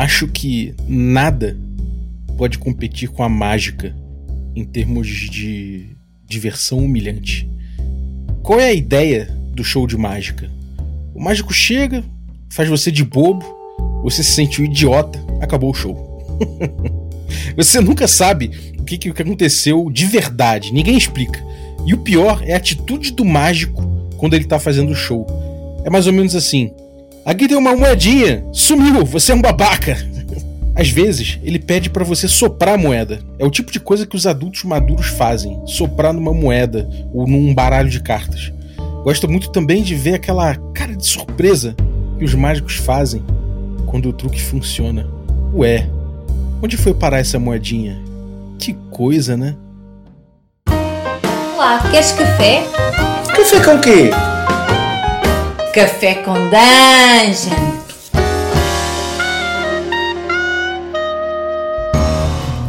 Acho que nada pode competir com a mágica em termos de diversão humilhante. Qual é a ideia do show de mágica? O mágico chega, faz você de bobo, você se sente um idiota, acabou o show. Você nunca sabe o que aconteceu de verdade, ninguém explica. E o pior é a atitude do mágico quando ele tá fazendo o show. É mais ou menos assim: aqui tem uma moedinha, sumiu, você é um babaca. Às vezes, ele pede pra você soprar a moeda. É o tipo de coisa que os adultos maduros fazem, soprar numa moeda ou num baralho de cartas. Gosto muito também de ver aquela cara de surpresa que os mágicos fazem quando o truque funciona. Ué, onde foi parar essa moedinha? Que coisa, né? Olá, queres café? Café com o quê? Café com Dungeon!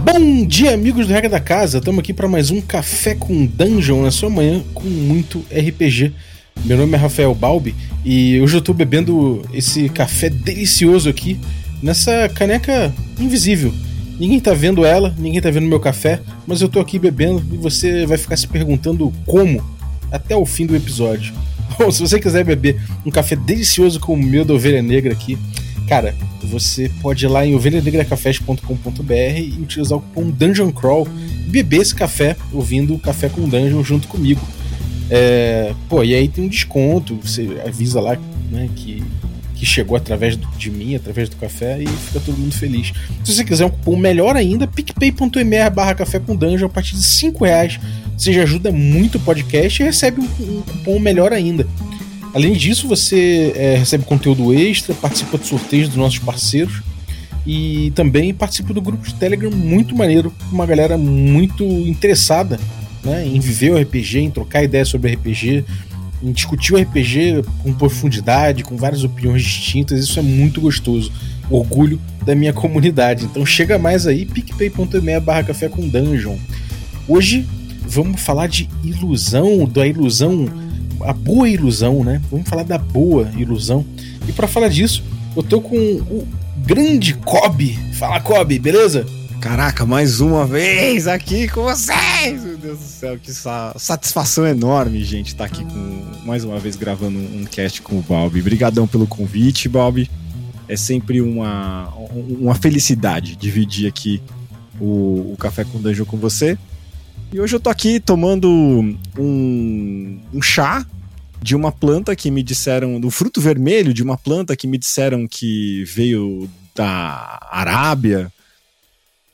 Bom dia, amigos do Regra da Casa! Estamos aqui para mais um Café com Dungeon na sua manhã com muito RPG. Meu nome é Rafael Balbi e hoje eu estou bebendo esse café delicioso aqui nessa caneca invisível. Ninguém tá vendo ela, ninguém tá vendo meu café, mas eu tô aqui bebendo e você vai ficar se perguntando como até o fim do episódio. Bom, se você quiser beber um café delicioso como o meu da Ovelha Negra aqui, cara, você pode ir lá em ovelhanegracafés.com.br e utilizar o cupom Dungeon Crawl e beber esse café ouvindo o Café com Dungeon junto comigo. E aí tem um desconto, você avisa lá, né, que chegou através de mim, através do café, e fica todo mundo feliz. Se você quiser um cupom melhor ainda, picpay.me/café com dungeon, a partir de R$5, você já ajuda muito o podcast e recebe um cupom melhor ainda. Além disso, você recebe conteúdo extra, participa de sorteios dos nossos parceiros e também participa do grupo de Telegram muito maneiro, uma galera muito interessada, né, em viver o RPG, em trocar ideias sobre RPG, em discutir o RPG com profundidade, com várias opiniões distintas. Isso é muito gostoso. Orgulho da minha comunidade. Então chega mais aí, picpay.me/café com dungeon. Hoje vamos falar de ilusão, da ilusão, a boa ilusão, né? Vamos falar da boa ilusão. E para falar disso, eu tô com o grande Kobe. Fala, Kobe, beleza? Caraca, mais uma vez aqui com vocês! Meu Deus do céu, que satisfação enorme, gente, estar aqui mais uma vez gravando um cast com o Balbi. Obrigadão pelo convite, Balbi. É sempre uma felicidade dividir aqui o Café com Dungeon com você. E hoje eu tô aqui tomando um chá de uma planta que me disseram... do fruto vermelho de uma planta que me disseram que veio da Arábia.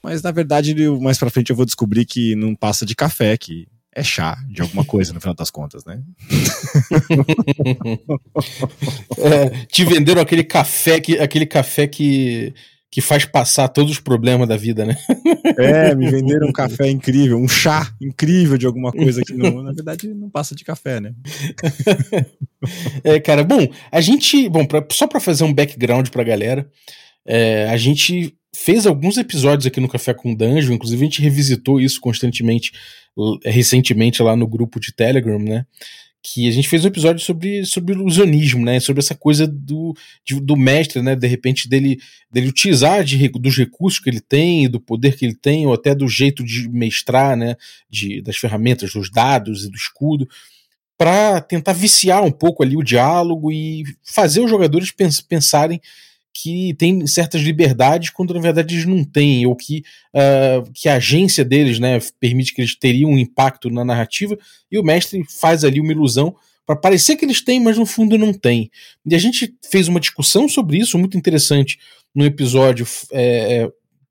Mas, na verdade, mais pra frente eu vou descobrir que não passa de café, que é chá de alguma coisa, no final das contas, né? Te venderam aquele café que faz passar todos os problemas da vida, né? Me venderam um café incrível, um chá incrível de alguma coisa que, não, na verdade, não passa de café, né? Cara, bom, a gente... só pra fazer um background pra galera, a gente... fez alguns episódios aqui no Café com Dungeon, inclusive a gente revisitou isso recentemente lá no grupo de Telegram, né? Que a gente fez um episódio sobre ilusionismo, né? Sobre essa coisa do mestre, né? De repente dele utilizar dos recursos que ele tem, do poder que ele tem, ou até do jeito de mestrar, né? Das ferramentas, dos dados e do escudo, para tentar viciar um pouco ali o diálogo e fazer os jogadores pensarem que tem certas liberdades quando na verdade eles não têm, ou que a agência deles, né, permite que eles teriam um impacto na narrativa, e o mestre faz ali uma ilusão para parecer que eles têm, mas no fundo não tem. E a gente fez uma discussão sobre isso, muito interessante, num episódio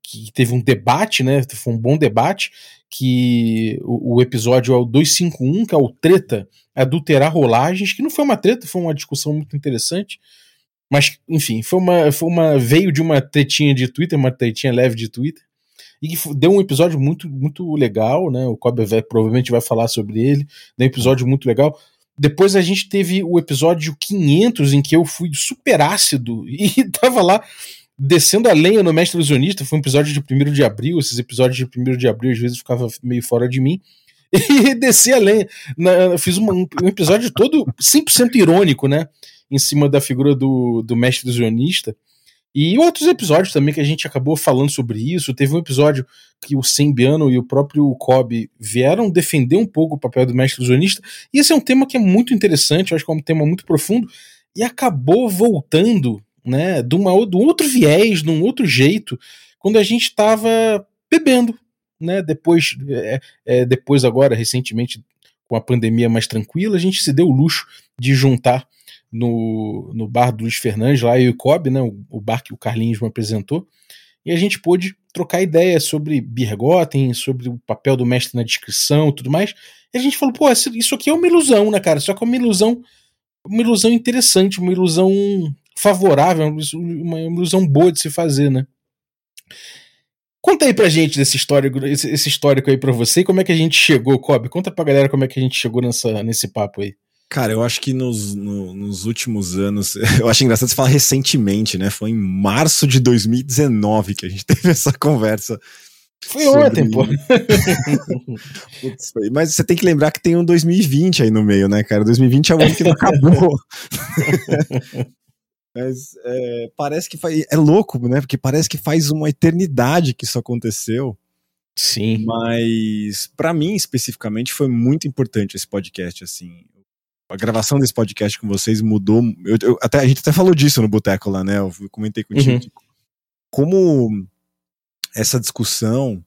que teve um debate, né, foi um bom debate, que o episódio é o 251, que é o Treta, Adulterar Rolagens, que não foi uma treta, foi uma discussão muito interessante. Mas, enfim, veio de uma tretinha de Twitter, uma tretinha leve de Twitter, e que deu um episódio muito, muito legal, né? O Kobe provavelmente vai falar sobre ele, deu um episódio muito legal. Depois a gente teve o episódio 500, em que eu fui super ácido e tava lá descendo a lenha no mestre ilusionista. Foi um episódio de 1º de abril, esses episódios de 1º de abril às vezes ficava meio fora de mim. E desci a lenha. Eu fiz um episódio todo 100% irônico, né? Em cima da figura do mestre ilusionista. E outros episódios também que a gente acabou falando sobre isso. Teve um episódio que o Sembiano e o próprio Kobe vieram defender um pouco o papel do mestre ilusionista. E esse é um tema que é muito interessante, eu acho que é um tema muito profundo. E acabou voltando, né, de um outro viés, de um outro jeito, quando a gente estava bebendo. Né? Depois agora, recentemente, com a pandemia mais tranquila, a gente se deu o luxo de juntar no bar do Luiz Fernandes, lá eu e o Kobe, né, o bar que o Carlinhos me apresentou, e a gente pôde trocar ideias sobre Bjergotten, sobre o papel do mestre na descrição e tudo mais, e a gente falou, pô, isso aqui é uma ilusão, né, cara, só que é uma ilusão interessante, uma ilusão favorável, uma ilusão boa de se fazer, né. Conta aí pra gente esse histórico aí pra você, como é que a gente chegou, Kobe, conta pra galera como é que a gente chegou nesse papo aí. Cara, eu acho que nos últimos anos... Eu acho engraçado você falar recentemente, né? Foi em março de 2019 que a gente teve essa conversa. Foi ontem, pô. Putz, mas você tem que lembrar que tem um 2020 aí no meio, né, cara? 2020 é o ano que não acabou. Mas parece que faz... É louco, né? Porque parece que faz uma eternidade que isso aconteceu. Sim. Mas pra mim, especificamente, foi muito importante esse podcast, assim... A gravação desse podcast com vocês mudou... A gente até falou disso no Boteco lá, né? Eu comentei contigo. Uhum. Como essa discussão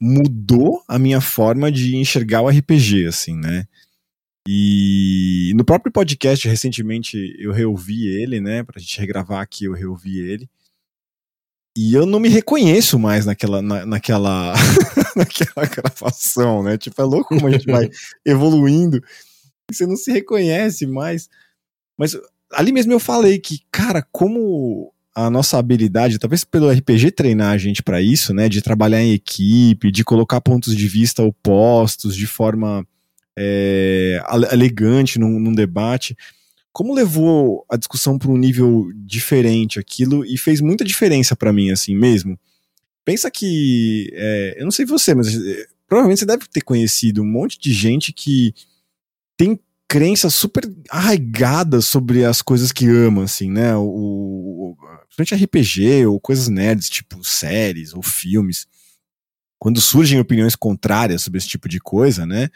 mudou a minha forma de enxergar o RPG, assim, né? E no próprio podcast, recentemente, eu reouvi ele, né? Pra gente regravar aqui, eu reouvi ele. E eu não me reconheço mais naquela gravação, né? Tipo, é louco como a gente vai evoluindo. Você não se reconhece mais. Mas ali mesmo eu falei que, cara, como a nossa habilidade, talvez pelo RPG treinar a gente pra isso, né? De trabalhar em equipe, de colocar pontos de vista opostos, de forma elegante num debate. Como levou a discussão pra um nível diferente aquilo e fez muita diferença pra mim, assim mesmo. Pensa que... eu não sei você, mas provavelmente você deve ter conhecido um monte de gente que tem crença super arraigada sobre as coisas que ama, assim, né? Principalmente RPG ou coisas nerds, tipo séries ou filmes. Quando surgem opiniões contrárias sobre esse tipo de coisa, né?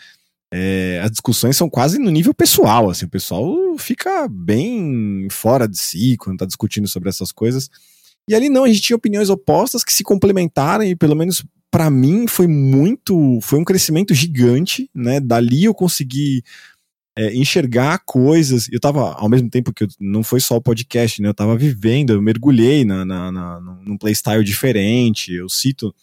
As discussões são quase no nível pessoal, assim. O pessoal fica bem fora de si quando tá discutindo sobre essas coisas. E ali não, a gente tinha opiniões opostas que se complementaram e pelo menos pra mim foi um crescimento gigante, né, dali eu consegui enxergar coisas, eu tava, ao mesmo tempo que não foi só o podcast, né, eu tava vivendo, eu mergulhei num playstyle diferente, eu cito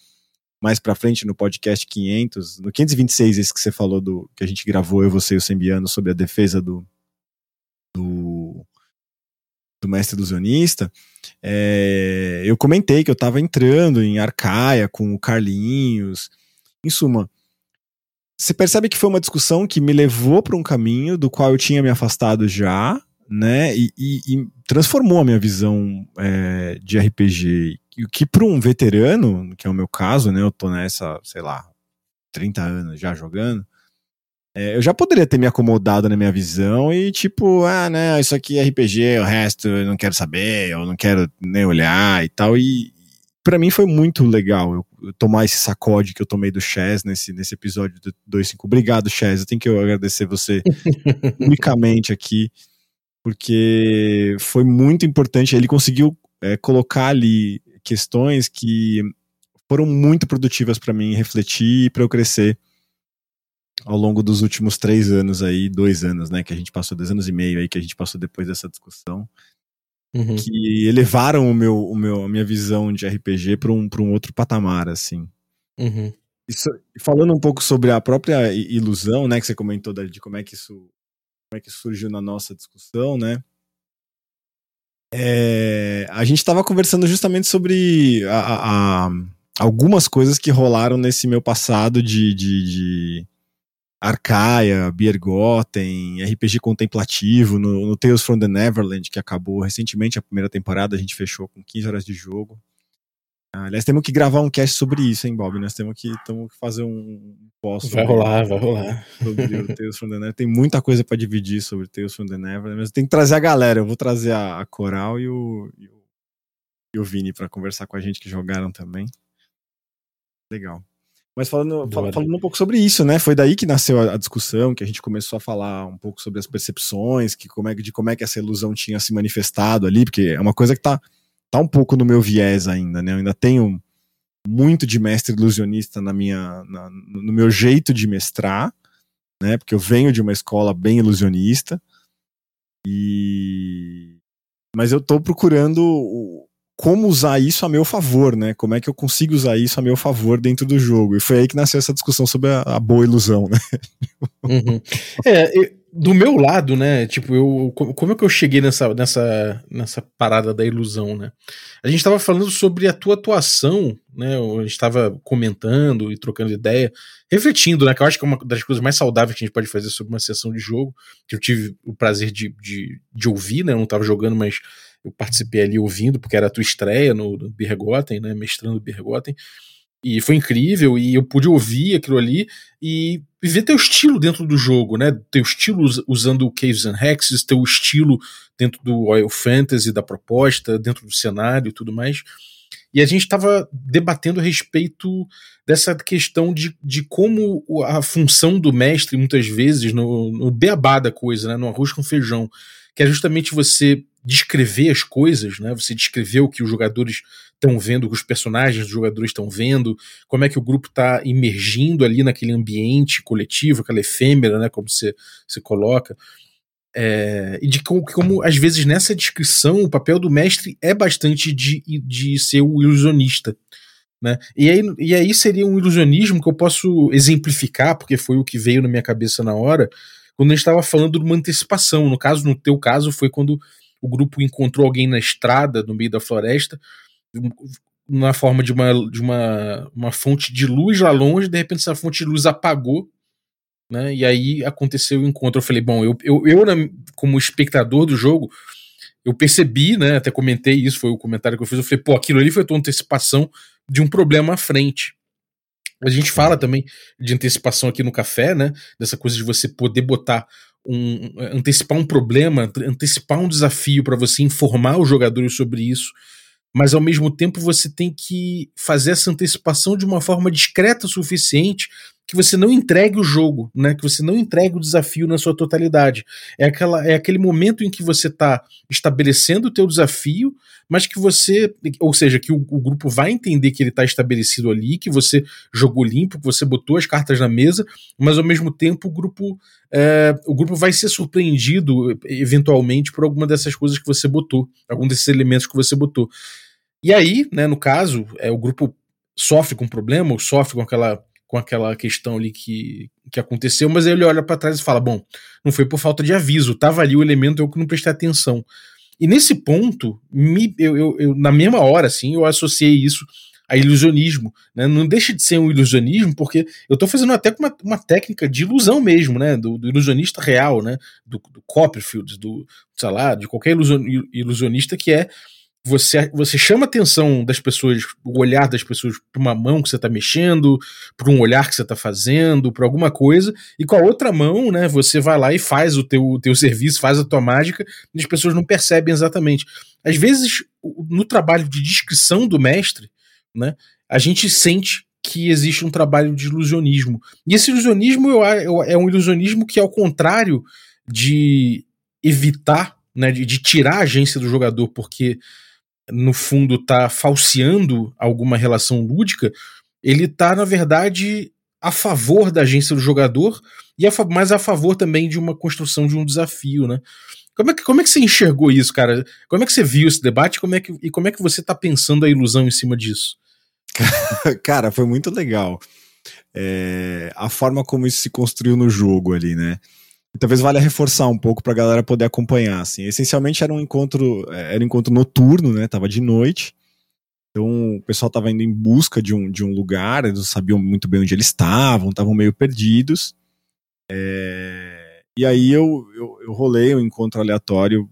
mais pra frente no podcast 500, no 526 esse que você falou, que a gente gravou, eu, você e o Sembiano, sobre a defesa do mestre ilusionista, eu comentei que eu tava entrando em Arcaia com o Carlinhos, em suma, você percebe que foi uma discussão que me levou para um caminho do qual eu tinha me afastado já, né, e transformou a minha visão de RPG, o que para um veterano, que é o meu caso, né, eu tô nessa, sei lá, 30 anos já jogando, eu já poderia ter me acomodado na minha visão e tipo, né, isso aqui é RPG, o resto eu não quero saber, eu não quero nem olhar e tal. E pra mim foi muito legal eu tomar esse sacode que eu tomei do Chaz nesse episódio do 25. Obrigado, Chaz, eu tenho que agradecer você unicamente aqui, porque foi muito importante. Ele conseguiu colocar ali questões que foram muito produtivas pra mim refletir e pra eu crescer ao longo dos últimos 3 anos aí, 2 anos, né, que a gente passou, 2 anos e meio aí que a gente passou depois dessa discussão, uhum, que elevaram a minha visão de RPG pra um outro patamar, assim. Uhum. Isso, falando um pouco sobre a própria ilusão, né, que você comentou de como é que isso surgiu na nossa discussão, né, a gente tava conversando justamente sobre algumas coisas que rolaram nesse meu passado de Arcaia, Bjergotten, RPG contemplativo, no Tales from the Neverland, que acabou recentemente a primeira temporada, a gente fechou com 15 horas de jogo. Aliás, temos que gravar um cast sobre isso, hein, Bob? Nós temos que fazer um post. Vai rolar. Sobre o Tales from the Neverland. Tem muita coisa pra dividir sobre Tales from the Neverland, mas tem que trazer a galera. Eu vou trazer a Coral e o e o Vini para conversar com a gente, que jogaram também. Legal. Mas falando um pouco sobre isso, né? Foi daí que nasceu a discussão, que a gente começou a falar um pouco sobre as percepções, que como é que essa ilusão tinha se manifestado ali, porque é uma coisa que tá um pouco no meu viés ainda, né? Eu ainda tenho muito de mestre ilusionista no meu jeito de mestrar, né? Porque eu venho de uma escola bem ilusionista, mas eu tô procurando como usar isso a meu favor, né? Como é que eu consigo usar isso a meu favor dentro do jogo? E foi aí que nasceu essa discussão sobre a boa ilusão, né? Uhum. Do meu lado, né? Tipo, como é que eu cheguei nessa parada da ilusão, né? A gente tava falando sobre a tua atuação, né? A gente tava comentando e trocando ideia, refletindo, né? Que eu acho que é uma das coisas mais saudáveis que a gente pode fazer sobre uma sessão de jogo, que eu tive o prazer de ouvir, né? Eu não tava jogando, mas eu participei ali ouvindo, porque era a tua estreia no Bjergotten, né? Mestrando o Bjergotten. E foi incrível, e eu pude ouvir aquilo ali e ver teu estilo dentro do jogo, né? Teu estilo usando o Caves and Hexes, teu estilo dentro do Royal Fantasy, da proposta, dentro do cenário e tudo mais. E a gente estava debatendo a respeito dessa questão de como a função do mestre, muitas vezes, no beabá da coisa, né? No arroz com feijão, que é justamente você descrever as coisas, né? Você descrever o que os jogadores estão vendo, o que os personagens dos jogadores estão vendo, como é que o grupo está emergindo ali naquele ambiente coletivo, aquela efêmera, né? Como você coloca. E de como, às vezes, nessa descrição, o papel do mestre é bastante de ser o ilusionista, né? E aí seria um ilusionismo que eu posso exemplificar, porque foi o que veio na minha cabeça na hora, quando a gente estava falando de uma antecipação. No teu caso, foi quando o grupo encontrou alguém na estrada, no meio da floresta, na forma de uma fonte de luz lá longe. De repente essa fonte de luz apagou, né? E aí aconteceu o encontro. Eu falei, bom, eu como espectador do jogo, eu percebi, né? Até comentei isso, foi o comentário que eu fiz. Eu falei, pô, aquilo ali foi a tua antecipação de um problema à frente. A gente fala também de antecipação aqui no café, né? Dessa coisa de você poder botar antecipar um problema, antecipar um desafio para você informar os jogadores sobre isso, mas ao mesmo tempo você tem que fazer essa antecipação de uma forma discreta o suficiente que você não entregue o jogo, né? Que você não entregue o desafio na sua totalidade. É aquele momento em que você está estabelecendo o teu desafio, mas que você, ou seja, que o grupo vai entender que ele está estabelecido ali, que você jogou limpo, que você botou as cartas na mesa, mas ao mesmo tempo o grupo vai ser surpreendido eventualmente por alguma dessas coisas que você botou, algum desses elementos que você botou. E aí, né, no caso, o grupo sofre com um problema, ou sofre com aquela questão ali que aconteceu, mas aí ele olha para trás e fala, bom, não foi por falta de aviso, estava ali o elemento, eu que não prestei atenção. E nesse ponto, na mesma hora, assim, eu associei isso a ilusionismo, né? Não deixa de ser um ilusionismo, porque eu tô fazendo até com uma técnica de ilusão mesmo, né? Do ilusionista real, né? Do Copperfield, sei lá, de qualquer ilusionista, que é você chama a atenção das pessoas, o olhar das pessoas para uma mão que você está mexendo, para um olhar que você está fazendo, para alguma coisa, e com a outra mão, né, você vai lá e faz o teu serviço, faz a tua mágica, e as pessoas não percebem exatamente. Às vezes, no trabalho de descrição do mestre, né, a gente sente que existe um trabalho de ilusionismo. E esse ilusionismo é um ilusionismo que, ao contrário de evitar, né, de tirar a agência do jogador, porque no fundo tá falseando alguma relação lúdica, ele tá, na verdade, a favor da agência do jogador, mas a favor também de uma construção de um desafio, né? Como é que você enxergou isso, cara? Como é que você viu esse debate? Como é que você tá pensando a ilusão em cima disso? Cara, foi muito legal. A forma como isso se construiu no jogo ali, né? Talvez valha reforçar um pouco pra galera poder acompanhar, assim. Essencialmente era um encontro noturno, né, tava de noite, então o pessoal tava indo em busca de um lugar, eles não sabiam muito bem onde eles estavam meio perdidos, e aí eu rolei um encontro aleatório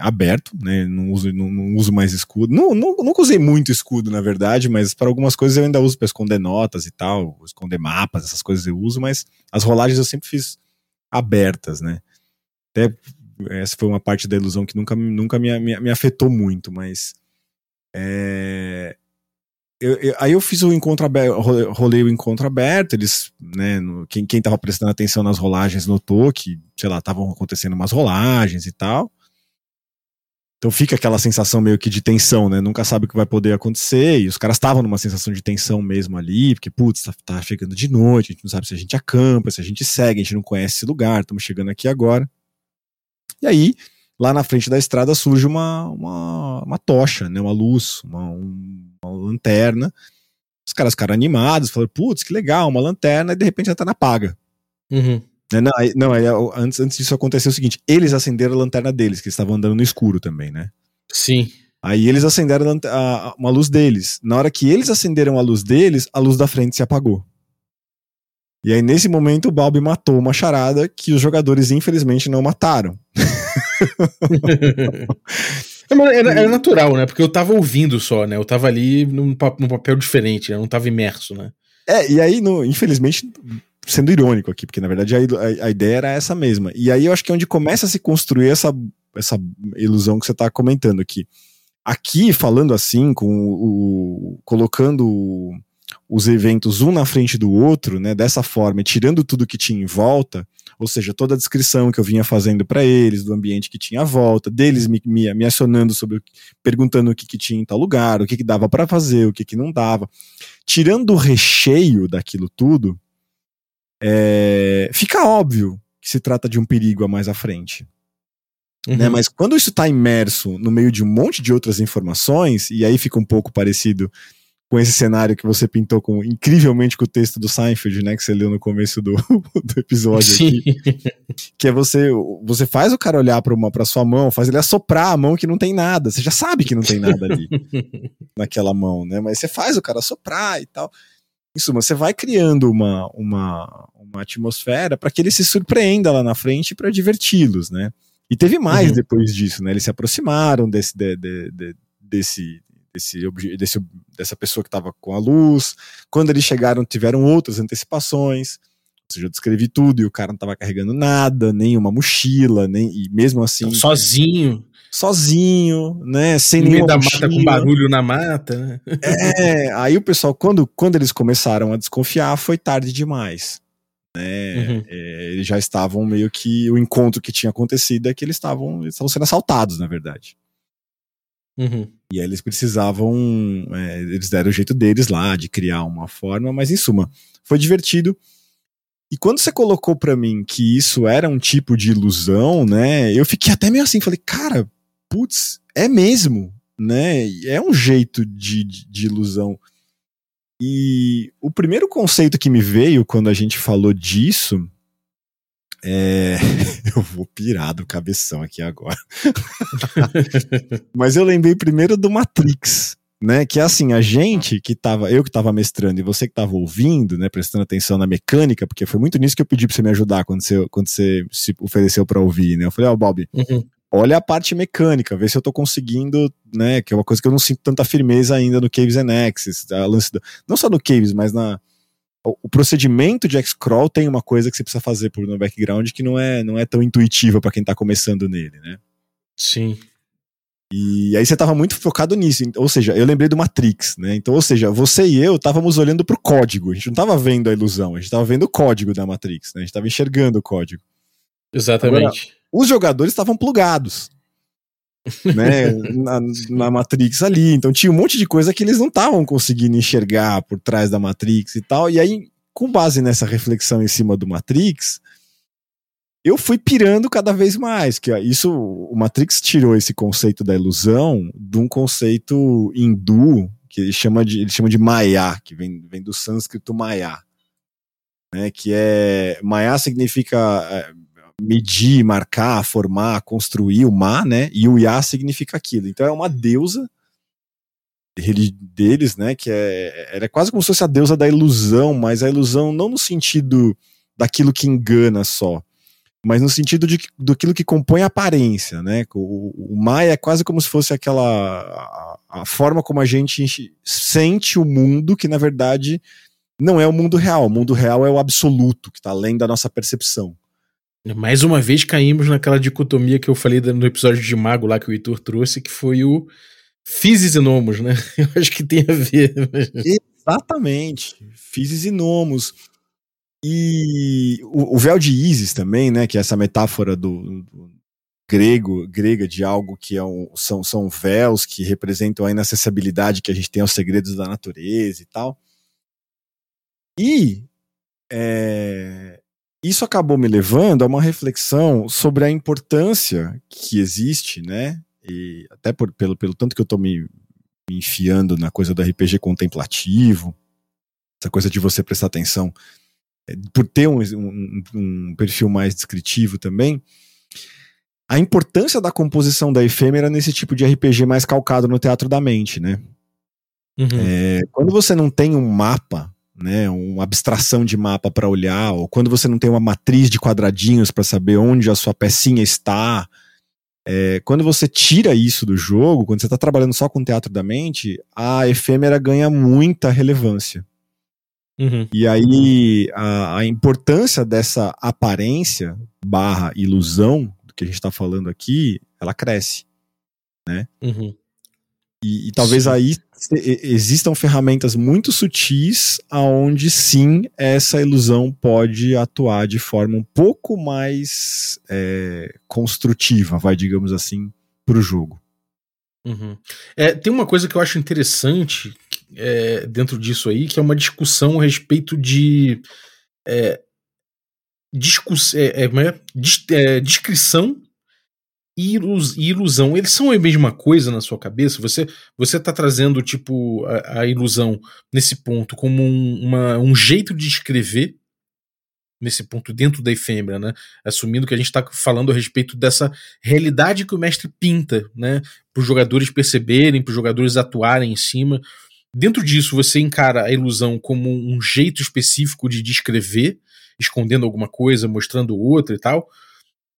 aberto, né, não uso mais escudo, nunca usei muito escudo, na verdade, mas para algumas coisas eu ainda uso para esconder notas e tal, esconder mapas, essas coisas eu uso, mas as rolagens eu sempre fiz abertas, né? Até essa foi uma parte da ilusão que nunca me afetou muito, mas Aí eu fiz o encontro aberto, rolei o encontro aberto, eles, né, quem tava prestando atenção nas rolagens notou que, sei lá, estavam acontecendo umas rolagens e tal. Então fica aquela sensação meio que de tensão, né? Nunca sabe o que vai poder acontecer, e os caras estavam numa sensação de tensão mesmo ali, porque, putz, tá chegando de noite, a gente não sabe se a gente acampa, se a gente segue, a gente não conhece esse lugar, estamos chegando aqui agora. E aí, lá na frente da estrada surge uma tocha, né? Uma luz, uma lanterna. Os caras animados, falaram, putz, que legal, uma lanterna, e de repente a lanterna apaga. Uhum. Antes disso acontecer o seguinte, eles acenderam a lanterna deles, que eles estavam andando no escuro também, né? Sim. Aí eles acenderam uma luz deles. Na hora que eles acenderam a luz deles, a luz da frente se apagou. E aí nesse momento o Balbi matou uma charada que os jogadores infelizmente não mataram. Era natural, né? Porque eu tava ouvindo só, né? Eu tava ali num papel diferente, né? Eu não tava imerso, né? E aí, infelizmente... sendo irônico aqui, porque na verdade a ideia era essa mesma, e aí eu acho que é onde começa a se construir essa ilusão que você tá comentando aqui falando assim, colocando os eventos um na frente do outro, né, dessa forma, tirando tudo que tinha em volta, ou seja, toda a descrição que eu vinha fazendo para eles, do ambiente que tinha à volta, deles me acionando sobre, perguntando o que tinha em tal lugar, o que dava para fazer, o que não dava, tirando o recheio daquilo tudo, fica óbvio que se trata de um perigo a mais à frente, uhum. Né? Mas quando isso está imerso no meio de um monte de outras informações, e aí fica um pouco parecido com esse cenário que você pintou incrivelmente com o texto do Seinfeld, né, que você leu no começo do episódio aqui, que é você faz o cara olhar para sua mão, faz ele assoprar a mão que não tem nada, você já sabe que não tem nada ali naquela mão, né? Mas você faz o cara assoprar e tal. Em suma, você vai criando uma atmosfera para que ele se surpreenda lá na frente, para diverti-los, né? E teve mais, uhum, depois disso, né? Eles se aproximaram dessa pessoa que estava com a luz. Quando eles chegaram, tiveram outras antecipações. Ou seja, eu descrevi tudo e o cara não estava carregando nada, nem uma mochila, e mesmo assim... Então, sozinho, né, sem nenhuma da mata, com barulho na mata, né? Aí o pessoal, quando eles começaram a desconfiar, foi tarde demais, né? Uhum. Eles já estavam meio que, o encontro que tinha acontecido é que eles estavam sendo assaltados, na verdade. Uhum. E aí eles precisavam, eles deram o jeito deles lá, de criar uma forma, mas em suma, foi divertido. E quando você colocou pra mim que isso era um tipo de ilusão, né, eu fiquei até meio assim, falei, cara, putz, é mesmo, né? É um jeito de ilusão. E o primeiro conceito que me veio quando a gente falou disso é... eu vou pirar do cabeção aqui agora. Mas eu lembrei primeiro do Matrix, né? Que é assim, a gente que tava... eu que tava mestrando e você que tava ouvindo, né? Prestando atenção na mecânica, porque foi muito nisso que eu pedi pra você me ajudar quando você se ofereceu pra ouvir, né? Eu falei, Balbi... Uhum. Olha a parte mecânica, vê se eu tô conseguindo, né, que é uma coisa que eu não sinto tanta firmeza ainda no Caves and Axis, não só no Caves, mas o procedimento de X-Crawl tem uma coisa que você precisa fazer no background que não é tão intuitiva pra quem tá começando nele, né? Sim. E aí você tava muito focado nisso, ou seja, eu lembrei do Matrix, né? Então, ou seja, você e eu estávamos olhando pro código, a gente não tava vendo a ilusão, a gente tava vendo o código da Matrix, né? A gente tava enxergando o código. Exatamente. Agora, os jogadores estavam plugados, né, na Matrix ali, então tinha um monte de coisa que eles não estavam conseguindo enxergar por trás da Matrix e tal, e aí, com base nessa reflexão em cima do Matrix, eu fui pirando cada vez mais, que isso, o Matrix tirou esse conceito da ilusão de um conceito hindu, que ele chama de Maya, que vem do sânscrito Maya, né, que é, Maya significa... medir, marcar, formar, construir, o Ma, né? E o Ya significa aquilo. Então é uma deusa deles, né? Que era quase como se fosse a deusa da ilusão, mas a ilusão não no sentido daquilo que engana só, mas no sentido daquilo que compõe a aparência, né? O Ma é quase como se fosse aquela... a forma como a gente sente o mundo, que na verdade não é o mundo real. O mundo real é o absoluto, que está além da nossa percepção. Mais uma vez caímos naquela dicotomia que eu falei no episódio de Mago lá que o Heitor trouxe, que foi o Physis e Nomos, né? Eu acho que tem a ver. Mas... Exatamente. Physis e Nomos. E o véu de Ísis também, né? Que é essa metáfora do grega de algo que são véus que representam a inacessibilidade que a gente tem aos segredos da natureza e tal. E isso acabou me levando a uma reflexão sobre a importância que existe, né? E até pelo tanto que eu tô me enfiando na coisa do RPG contemplativo, essa coisa de você prestar atenção, por ter um perfil mais descritivo também, a importância da composição da efêmera nesse tipo de RPG mais calcado no teatro da mente, né? Uhum. Quando você não tem um mapa, né, uma abstração de mapa para olhar, ou quando você não tem uma matriz de quadradinhos para saber onde a sua pecinha está, quando você tira isso do jogo, quando você está trabalhando só com o teatro da mente, a efêmera ganha muita relevância. Uhum. E aí a importância dessa aparência barra ilusão do que a gente está falando aqui, ela cresce, né? Uhum. E talvez aí existam ferramentas muito sutis aonde sim essa ilusão pode atuar de forma um pouco mais construtiva, vai, digamos assim, para o jogo. Uhum. Tem uma coisa que eu acho interessante dentro disso aí, que é uma discussão a respeito de descrição e ilusão. Eles são a mesma coisa na sua cabeça? Você tá trazendo tipo a ilusão nesse ponto como um jeito de escrever nesse ponto dentro da efêmera, né? Assumindo que a gente está falando a respeito dessa realidade que o mestre pinta, né? Para os jogadores perceberem, para os jogadores atuarem em cima. Dentro disso, você encara a ilusão como um jeito específico de descrever, escondendo alguma coisa, mostrando outra e tal?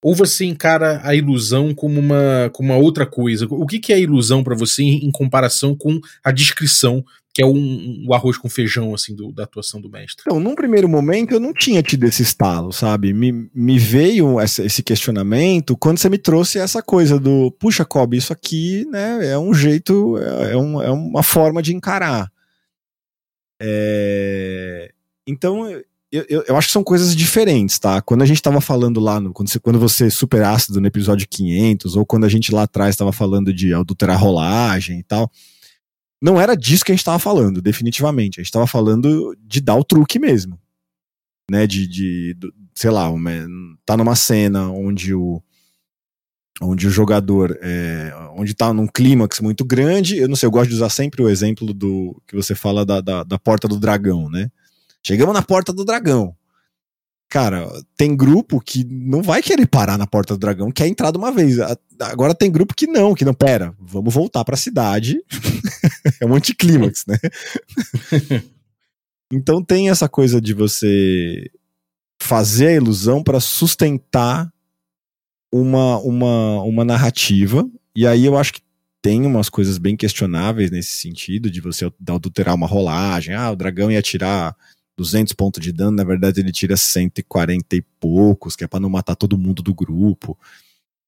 Ou você encara a ilusão como uma outra coisa? O que é a ilusão para você em comparação com a descrição, que é o arroz com feijão assim, da atuação do mestre? Então, num primeiro momento, eu não tinha tido esse estalo, sabe? Me veio esse questionamento quando você me trouxe essa coisa do puxa, Kobe, isso aqui, né, é um jeito, é uma forma de encarar. Então, eu acho que são coisas diferentes, tá? Quando a gente tava falando lá, quando você super ácido no episódio 500, ou quando a gente lá atrás tava falando de adulterar rolagem e tal... Não era disso que a gente estava falando, definitivamente. A gente estava falando de dar o truque mesmo. Né? Sei lá, tá numa cena onde o jogador... onde tá num clímax muito grande. Eu não sei, eu gosto de usar sempre o exemplo do que você fala da porta do dragão, né? Chegamos na porta do dragão. Cara, tem grupo que não vai querer parar na porta do dragão, quer entrar de uma vez. Agora tem grupo que não, pera, vamos voltar pra cidade. É um anticlímax, né? Então tem essa coisa de você fazer a ilusão para sustentar uma narrativa. E aí eu acho que tem umas coisas bem questionáveis nesse sentido, de você adulterar uma rolagem. Ah, o dragão ia tirar 200 pontos de dano, na verdade ele tira 140 e poucos, que é pra não matar todo mundo do grupo.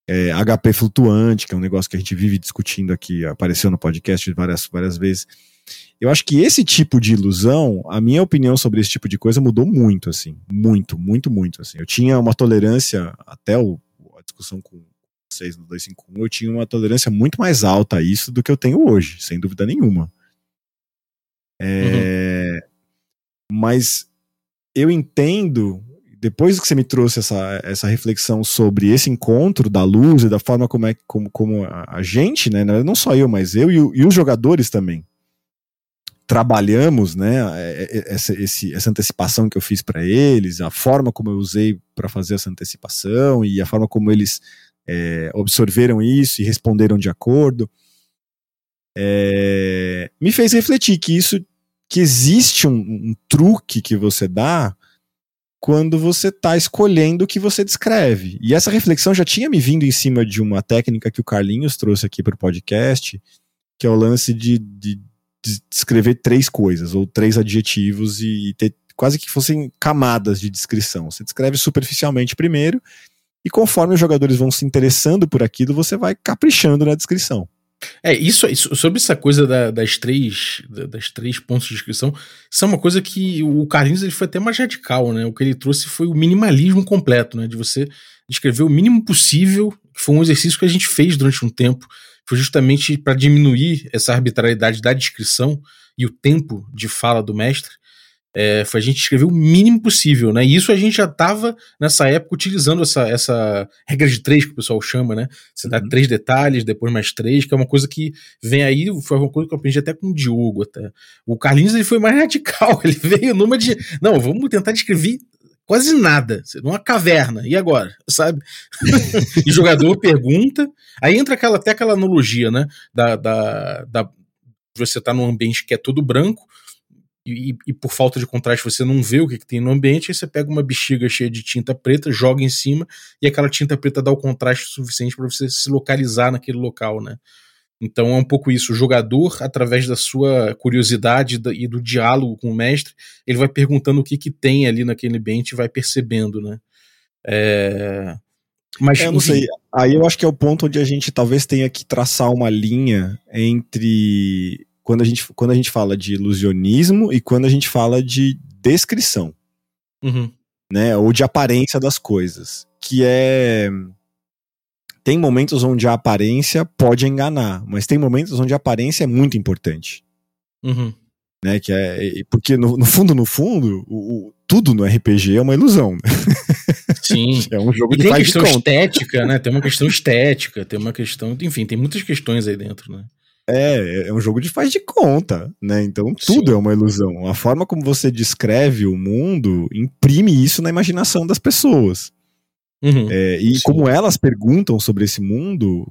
HP flutuante, que é um negócio que a gente vive discutindo aqui, apareceu no podcast várias vezes. Eu acho que esse tipo de ilusão, a minha opinião sobre esse tipo de coisa mudou muito, assim, muito, muito, muito, assim. Eu tinha uma tolerância, até a discussão com vocês no 251, eu tinha uma tolerância muito mais alta a isso do que eu tenho hoje, sem dúvida nenhuma. Uhum. Mas eu entendo, depois que você me trouxe essa reflexão sobre esse encontro da luz e da forma como a gente, né, não só eu, mas eu e os jogadores também, trabalhamos, né, essa antecipação que eu fiz para eles, a forma como eu usei para fazer essa antecipação e a forma como eles absorveram isso e responderam de acordo, me fez refletir que isso... que existe um truque que você dá quando você está escolhendo o que você descreve. E essa reflexão já tinha me vindo em cima de uma técnica que o Carlinhos trouxe aqui para o podcast, que é o lance de descrever três coisas, ou três adjetivos, e ter quase que fossem camadas de descrição. Você descreve superficialmente primeiro, e conforme os jogadores vão se interessando por aquilo, você vai caprichando na descrição. Isso sobre essa coisa das três pontos de inscrição, isso é uma coisa que o Carlinhos ele foi até mais radical, né? O que ele trouxe foi o minimalismo completo, né? De você escrever o mínimo possível, que foi um exercício que a gente fez durante um tempo, foi justamente para diminuir essa arbitrariedade da descrição e o tempo de fala do mestre. Foi a gente escrever o mínimo possível, né? E isso a gente já estava, nessa época, utilizando essa regra de três que o pessoal chama, né? Você dá três detalhes, depois mais três, que é uma coisa que vem aí, foi uma coisa que eu aprendi até com o Diogo. Até. O Carlinhos ele foi mais radical, ele veio numa de... Não, vamos tentar descrever quase nada, uma caverna, e agora? Sabe? E o jogador pergunta, aí entra até aquela analogia, né? Você tá num ambiente que é todo branco, e por falta de contraste você não vê o que tem no ambiente, aí você pega uma bexiga cheia de tinta preta, joga em cima e aquela tinta preta dá o contraste suficiente para você se localizar naquele local, né? Então é um pouco isso, o jogador, através da sua curiosidade e do diálogo com o mestre, ele vai perguntando o que tem ali naquele ambiente e vai percebendo, né? Mas, eu não sei, aí eu acho que é o ponto onde a gente talvez tenha que traçar uma linha entre... Quando a gente fala de ilusionismo e quando a gente fala de descrição, né, ou de aparência das coisas, que é... Tem momentos onde a aparência pode enganar, mas tem momentos onde a aparência é muito importante. Né, que é, porque no fundo, tudo no RPG é uma ilusão. Sim. É um jogo de faz de conta. Estética, né? Tem uma questão estética, tem uma questão... Enfim, tem muitas questões aí dentro, né? É um jogo de faz de conta, né? Então tudo Sim. É uma ilusão. A forma como você descreve o mundo imprime isso na imaginação das pessoas. E Sim. Como elas perguntam sobre esse mundo,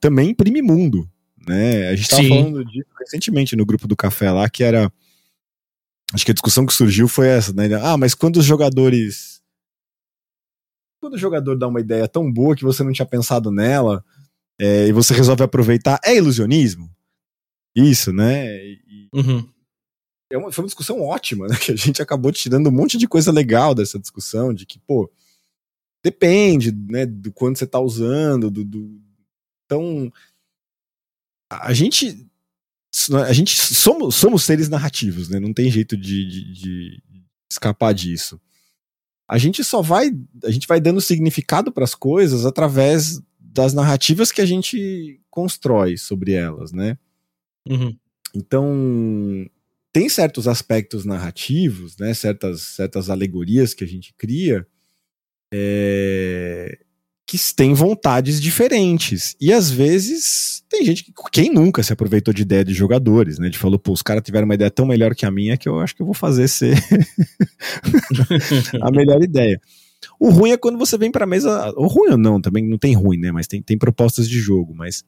também imprime mundo, né? A gente estava falando disso recentemente no grupo do café lá, que era... Acho que a discussão que surgiu foi essa, né? Mas quando o jogador dá uma ideia tão boa que você não tinha pensado nela... e você resolve aproveitar, é ilusionismo? Isso, né? Foi uma discussão ótima, né? Que a gente acabou tirando um monte de coisa legal dessa discussão, de que, pô, depende, né? Do quanto você tá usando, Então, a gente somos seres narrativos, né? Não tem jeito de escapar disso. A gente vai dando significado para as coisas através das narrativas que a gente constrói sobre elas, né? Então, tem certos aspectos narrativos, né? Certas alegorias que a gente cria que têm vontades diferentes. E, às vezes, tem gente que... Quem nunca se aproveitou de ideia de jogadores, né? De falou, pô, os caras tiveram uma ideia tão melhor que a minha que eu acho que eu vou fazer ser a melhor ideia. O ruim é quando você vem pra mesa... O ruim ou não, também não tem ruim, né? Mas tem propostas de jogo, mas...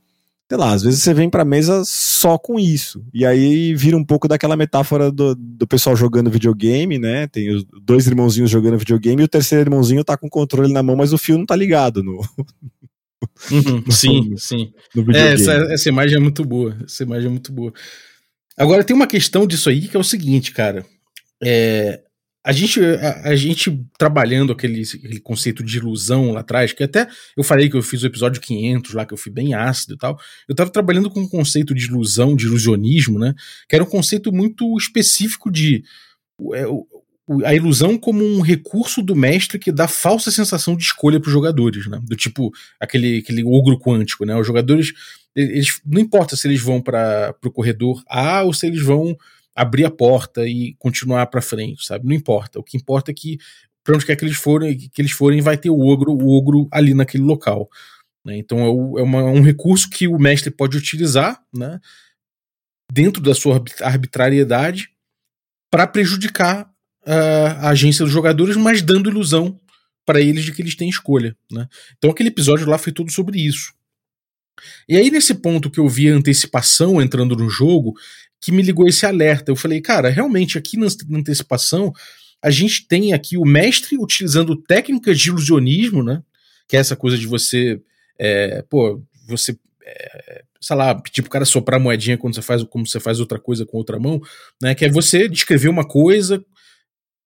Sei lá, às vezes você vem pra mesa só com isso. E aí vira um pouco daquela metáfora do pessoal jogando videogame, né? Tem os dois irmãozinhos jogando videogame e o terceiro irmãozinho tá com o controle na mão, mas o fio não tá ligado no... Sim. No videogame. Essa imagem é muito boa. Agora, tem uma questão disso aí que é o seguinte, cara. A gente trabalhando aquele conceito de ilusão lá atrás, que até eu falei que eu fiz o episódio 500 lá, que eu fui bem ácido e tal, eu tava trabalhando com um conceito de ilusão, de ilusionismo, né, que era um conceito muito específico de a ilusão como um recurso do mestre que dá falsa sensação de escolha para os jogadores, né, do tipo aquele ogro quântico, né, os jogadores, eles, não importa se eles vão para o corredor A ou se eles vão abrir a porta e continuar pra frente, sabe? Não importa. O que importa é que pra onde quer que eles forem vai ter o ogro ali naquele local. Né? Então é um recurso que o mestre pode utilizar, né? Dentro da sua arbitrariedade para prejudicar a agência dos jogadores, mas dando ilusão para eles de que eles têm escolha. Né? Então aquele episódio lá foi tudo sobre isso. E aí nesse ponto que eu vi a antecipação entrando no jogo, que me ligou esse alerta, eu falei, cara, realmente aqui na antecipação a gente tem aqui o mestre utilizando técnicas de ilusionismo, né, que é essa coisa de você sei lá, pedir pro cara soprar moedinha quando você faz outra coisa com outra mão, né, que é você descrever uma coisa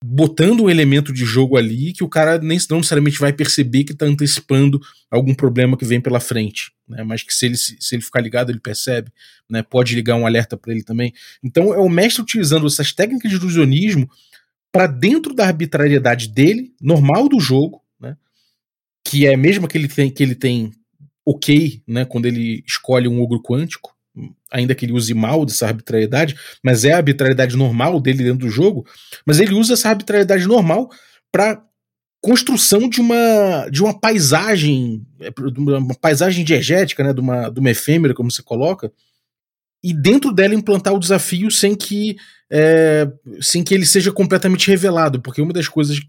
botando um elemento de jogo ali que o cara nem não necessariamente vai perceber que está antecipando algum problema que vem pela frente, né? Mas que se ele ficar ligado, ele percebe, né? Pode ligar um alerta para ele também. Então é o mestre utilizando essas técnicas de ilusionismo para dentro da arbitrariedade dele, normal do jogo, né? Que é mesmo que ele tem ok, né? Quando ele escolhe um ogro quântico, ainda que ele use mal dessa arbitrariedade, mas é a arbitrariedade normal dele dentro do jogo, mas ele usa essa arbitrariedade normal para construção de uma paisagem, uma paisagem diegética, né, de uma efêmera, como você coloca, e dentro dela implantar o desafio sem que ele seja completamente revelado, porque uma das coisas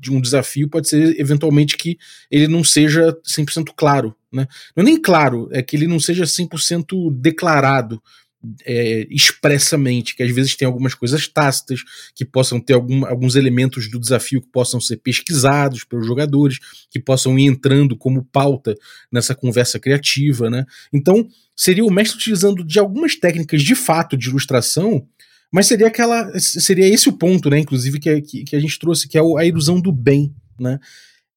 de um desafio pode ser eventualmente que ele não seja 100% claro, né? Não é nem claro, é que ele não seja 100% declarado expressamente, que às vezes tem algumas coisas tácitas que possam ter alguns elementos do desafio que possam ser pesquisados pelos jogadores, que possam ir entrando como pauta nessa conversa criativa, né? Então seria o mestre utilizando de algumas técnicas de fato de ilustração, mas seria esse o ponto, né? Inclusive que a gente trouxe, que é a ilusão do bem, né?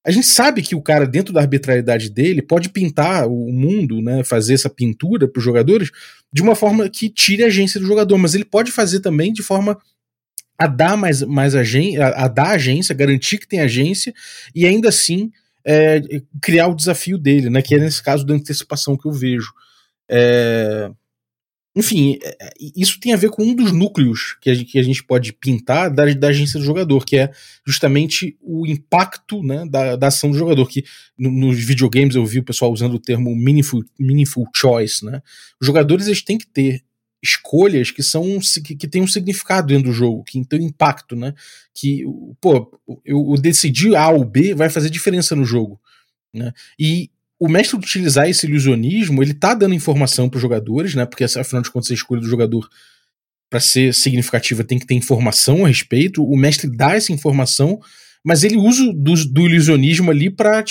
A gente sabe que o cara, dentro da arbitrariedade dele, pode pintar o mundo, né, fazer essa pintura para os jogadores de uma forma que tire a agência do jogador, mas ele pode fazer também de forma a dar mais agência, a dar agência, garantir que tem agência e ainda assim criar o desafio dele, né, que é nesse caso da antecipação que eu vejo. Enfim, isso tem a ver com um dos núcleos que a gente pode pintar da agência do jogador, que é justamente o impacto, né, da ação do jogador, que nos videogames eu vi o pessoal usando o termo meaningful choice, né? Os jogadores, eles têm que ter escolhas que têm um significado dentro do jogo, que tem um impacto, né? Que, eu decidir A ou B vai fazer diferença no jogo, né? E o mestre utilizar esse ilusionismo, ele tá dando informação para os jogadores, né? Porque afinal de contas a escolha do jogador, para ser significativa, tem que ter informação a respeito. O mestre dá essa informação, mas ele usa do ilusionismo ali para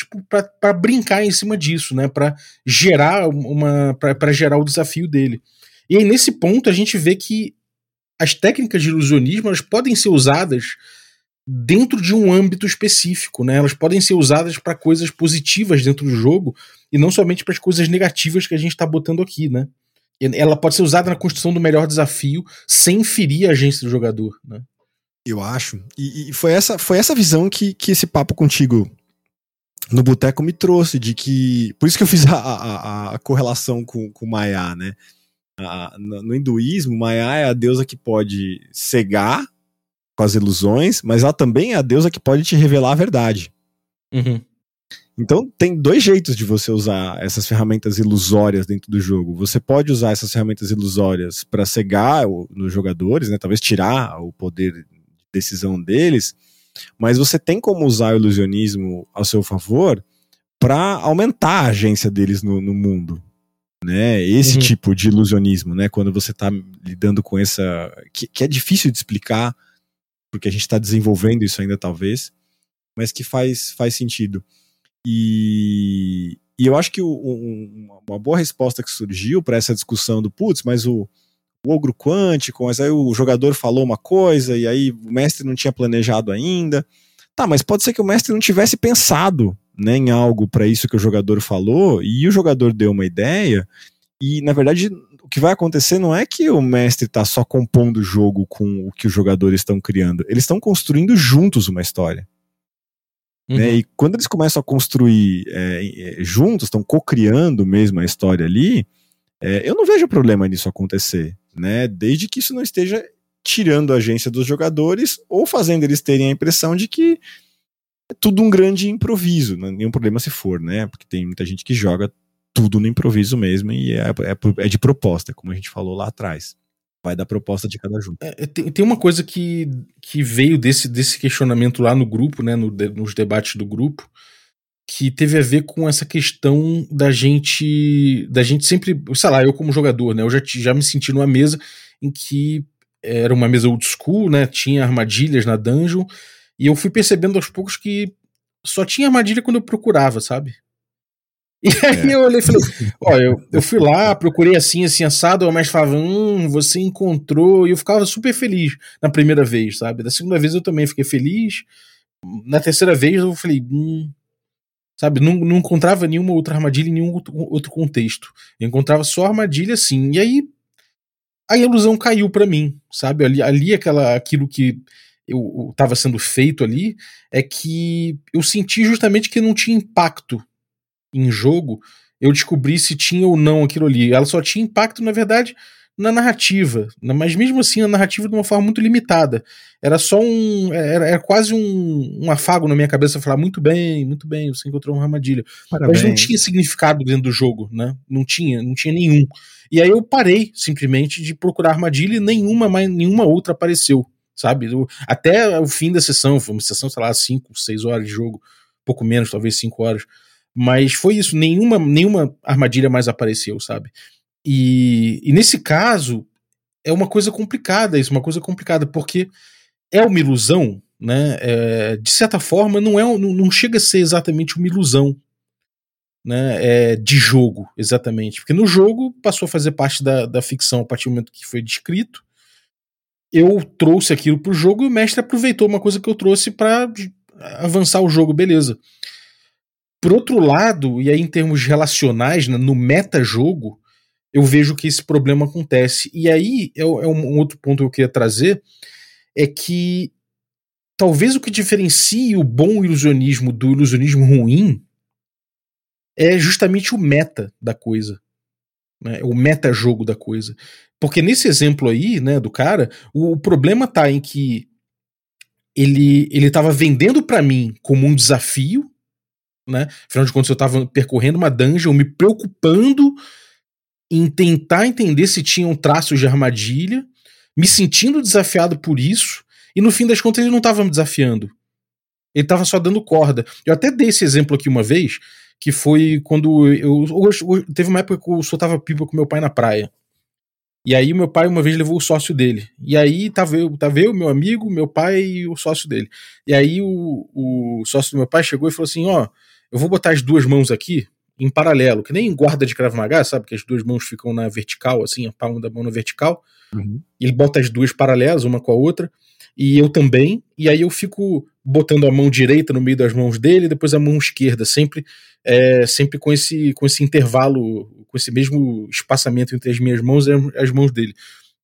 para brincar em cima disso, né? Para gerar para gerar o desafio dele. E aí, nesse ponto, a gente vê que as técnicas de ilusionismo, elas podem ser usadas dentro de um âmbito específico, né? Elas podem ser usadas para coisas positivas dentro do jogo e não somente para as coisas negativas que a gente está botando aqui, né? Ela pode ser usada na construção do melhor desafio sem ferir a agência do jogador, né? Eu acho. E foi essa visão que esse papo contigo no Boteco me trouxe, de que... Por isso que eu fiz a correlação com Maya, né? No hinduísmo, Maya é a deusa que pode cegar com as ilusões, mas ela também é a deusa que pode te revelar a verdade. Uhum. Então tem dois jeitos de você usar essas ferramentas ilusórias dentro do jogo. Você pode usar essas ferramentas ilusórias para cegar os jogadores, né? Talvez tirar o poder de decisão deles, mas você tem como usar o ilusionismo ao seu favor para aumentar a agência deles no mundo, né? Esse uhum. tipo de ilusionismo, né? Quando você está lidando com essa... que é difícil de explicar, porque a gente está desenvolvendo isso ainda, talvez, mas que faz sentido. E eu acho que uma boa resposta que surgiu para essa discussão do putz, mas o ogro quântico, mas aí o jogador falou uma coisa e aí o mestre não tinha planejado ainda. Tá, mas pode ser que o mestre não tivesse pensado, né, em algo para isso que o jogador falou, e o jogador deu uma ideia, e na verdade... O que vai acontecer não é que o mestre está só compondo o jogo com o que os jogadores estão criando. Eles estão construindo juntos uma história. Uhum. Né? E quando eles começam a construir juntos, estão co-criando mesmo a história ali, eu não vejo problema nisso acontecer, né? Desde que isso não esteja tirando a agência dos jogadores ou fazendo eles terem a impressão de que é tudo um grande improviso. Não é nenhum problema se for, né? Porque tem muita gente que joga tudo no improviso mesmo, e é de proposta, como a gente falou lá atrás. Vai da proposta de cada jogo. Tem uma coisa que veio desse questionamento lá no grupo, né, nos debates do grupo, que teve a ver com essa questão da gente sempre... Sei lá, eu como jogador, né, eu já me senti numa mesa em que era uma mesa old school, né, tinha armadilhas na dungeon, e eu fui percebendo aos poucos que só tinha armadilha quando eu procurava, sabe? E aí eu olhei e falei, ó, eu fui lá, procurei assim, assim, assado, mas falava, você encontrou, e eu ficava super feliz na primeira vez, sabe? Da segunda vez eu também fiquei feliz, na terceira vez eu falei, sabe, não encontrava nenhuma outra armadilha em nenhum outro contexto, eu encontrava só armadilha assim, e aí a ilusão caiu pra mim, sabe? Ali aquilo que eu tava sendo feito ali, é que eu senti justamente que não tinha impacto em jogo, eu descobri se tinha ou não aquilo ali. Ela só tinha impacto, na verdade, na narrativa. Mas mesmo assim, a narrativa de uma forma muito limitada. Era só era quase um afago na minha cabeça falar, muito bem, você encontrou uma armadilha. Parabéns. Mas não tinha significado dentro do jogo, né? Não tinha nenhum. E aí eu parei, simplesmente, de procurar armadilha e nenhuma outra apareceu, sabe? Até o fim da sessão, foi uma sessão, sei lá, 5, 6 horas de jogo, pouco menos, talvez 5 horas. Mas foi isso, nenhuma armadilha mais apareceu, sabe? E nesse caso, é uma coisa complicada isso, porque é uma ilusão, né? De certa forma, não chega a ser exatamente uma ilusão, né? De jogo, exatamente. Porque no jogo passou a fazer parte da ficção a partir do momento que foi descrito. Eu trouxe aquilo pro jogo e o mestre aproveitou uma coisa que eu trouxe para avançar o jogo, beleza. Por outro lado, e aí em termos relacionais, né, no metajogo, eu vejo que esse problema acontece. E aí, um outro ponto que eu queria trazer, é que talvez o que diferencie o bom ilusionismo do ilusionismo ruim é justamente o meta da coisa, né, o metajogo da coisa. Porque nesse exemplo aí, né, do cara, o problema tá em que ele tava vendendo pra mim como um desafio, né? Afinal de contas, eu estava percorrendo uma dungeon, me preocupando em tentar entender se tinham traços de armadilha, me sentindo desafiado por isso, e no fim das contas ele não estava me desafiando. Ele estava só dando corda. Eu até dei esse exemplo aqui uma vez, que foi quando teve uma época que eu soltava pipa com meu pai na praia. E aí meu pai uma vez levou o sócio dele. E aí tava eu, meu amigo, meu pai e o sócio dele. E aí o sócio do meu pai chegou e falou assim, ó, eu vou botar as duas mãos aqui em paralelo, que nem guarda de Krav Maga, sabe? Que as duas mãos ficam na vertical, assim, a palma da mão na vertical. Uhum. Ele bota as duas paralelas, uma com a outra, e eu também. E aí eu fico botando a mão direita no meio das mãos dele, e depois a mão esquerda, sempre com esse intervalo, com esse mesmo espaçamento entre as minhas mãos e as mãos dele.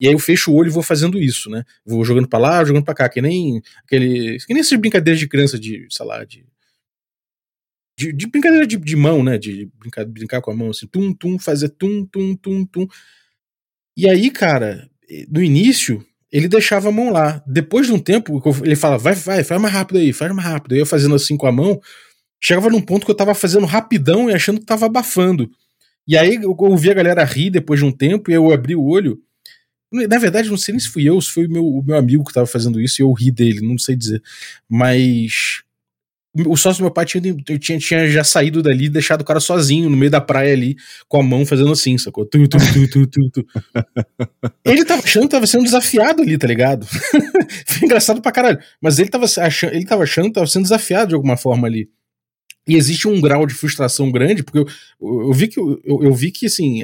E aí eu fecho o olho e vou fazendo isso, né? Vou jogando pra lá, jogando pra cá, que nem essas brincadeiras de criança de, sei lá, de brincadeira de mão, né? De brincar com a mão, assim, tum-tum, fazer tum-tum-tum-tum. E aí, cara, no início, ele deixava a mão lá. Depois de um tempo, ele fala, vai, faz mais rápido aí, faz mais rápido. Aí eu fazendo assim com a mão, chegava num ponto que eu tava fazendo rapidão e achando que tava abafando. E aí eu ouvi a galera rir depois de um tempo e eu abri o olho. Na verdade, não sei nem se fui eu, se foi o meu amigo que tava fazendo isso e eu ri dele, não sei dizer. Mas o sócio do meu pai tinha já saído dali e deixado o cara sozinho no meio da praia ali, com a mão fazendo assim, sacou? Ele tava achando que tava sendo desafiado ali, tá ligado? Foi engraçado pra caralho. Mas ele tava achando que tava sendo desafiado de alguma forma ali. E existe um grau de frustração grande, porque eu vi que assim,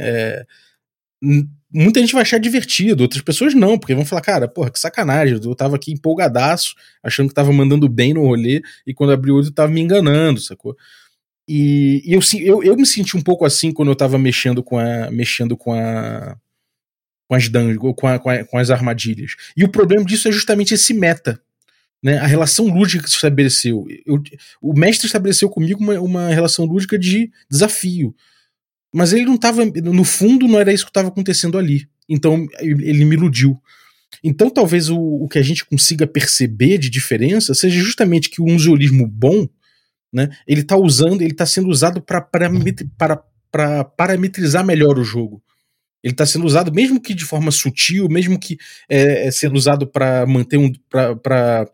muita gente vai achar divertido, outras pessoas não, porque vão falar, cara, porra, que sacanagem, eu tava aqui empolgadaço, achando que tava mandando bem no rolê, e quando abri o olho eu tava me enganando, sacou? E eu me senti um pouco assim quando eu tava mexendo com as armadilhas. E o problema disso é justamente esse meta, né, a relação lúdica que se estabeleceu. O mestre estabeleceu comigo uma relação lúdica de desafio. Mas ele não estava, no fundo, não era isso que estava acontecendo ali. Então, ele me iludiu. Então, talvez o que a gente consiga perceber de diferença seja justamente que o ilusionismo bom, né, ele está sendo usado para parametrizar melhor o jogo. Ele está sendo usado, mesmo que de forma sutil, mesmo que sendo usado para manter para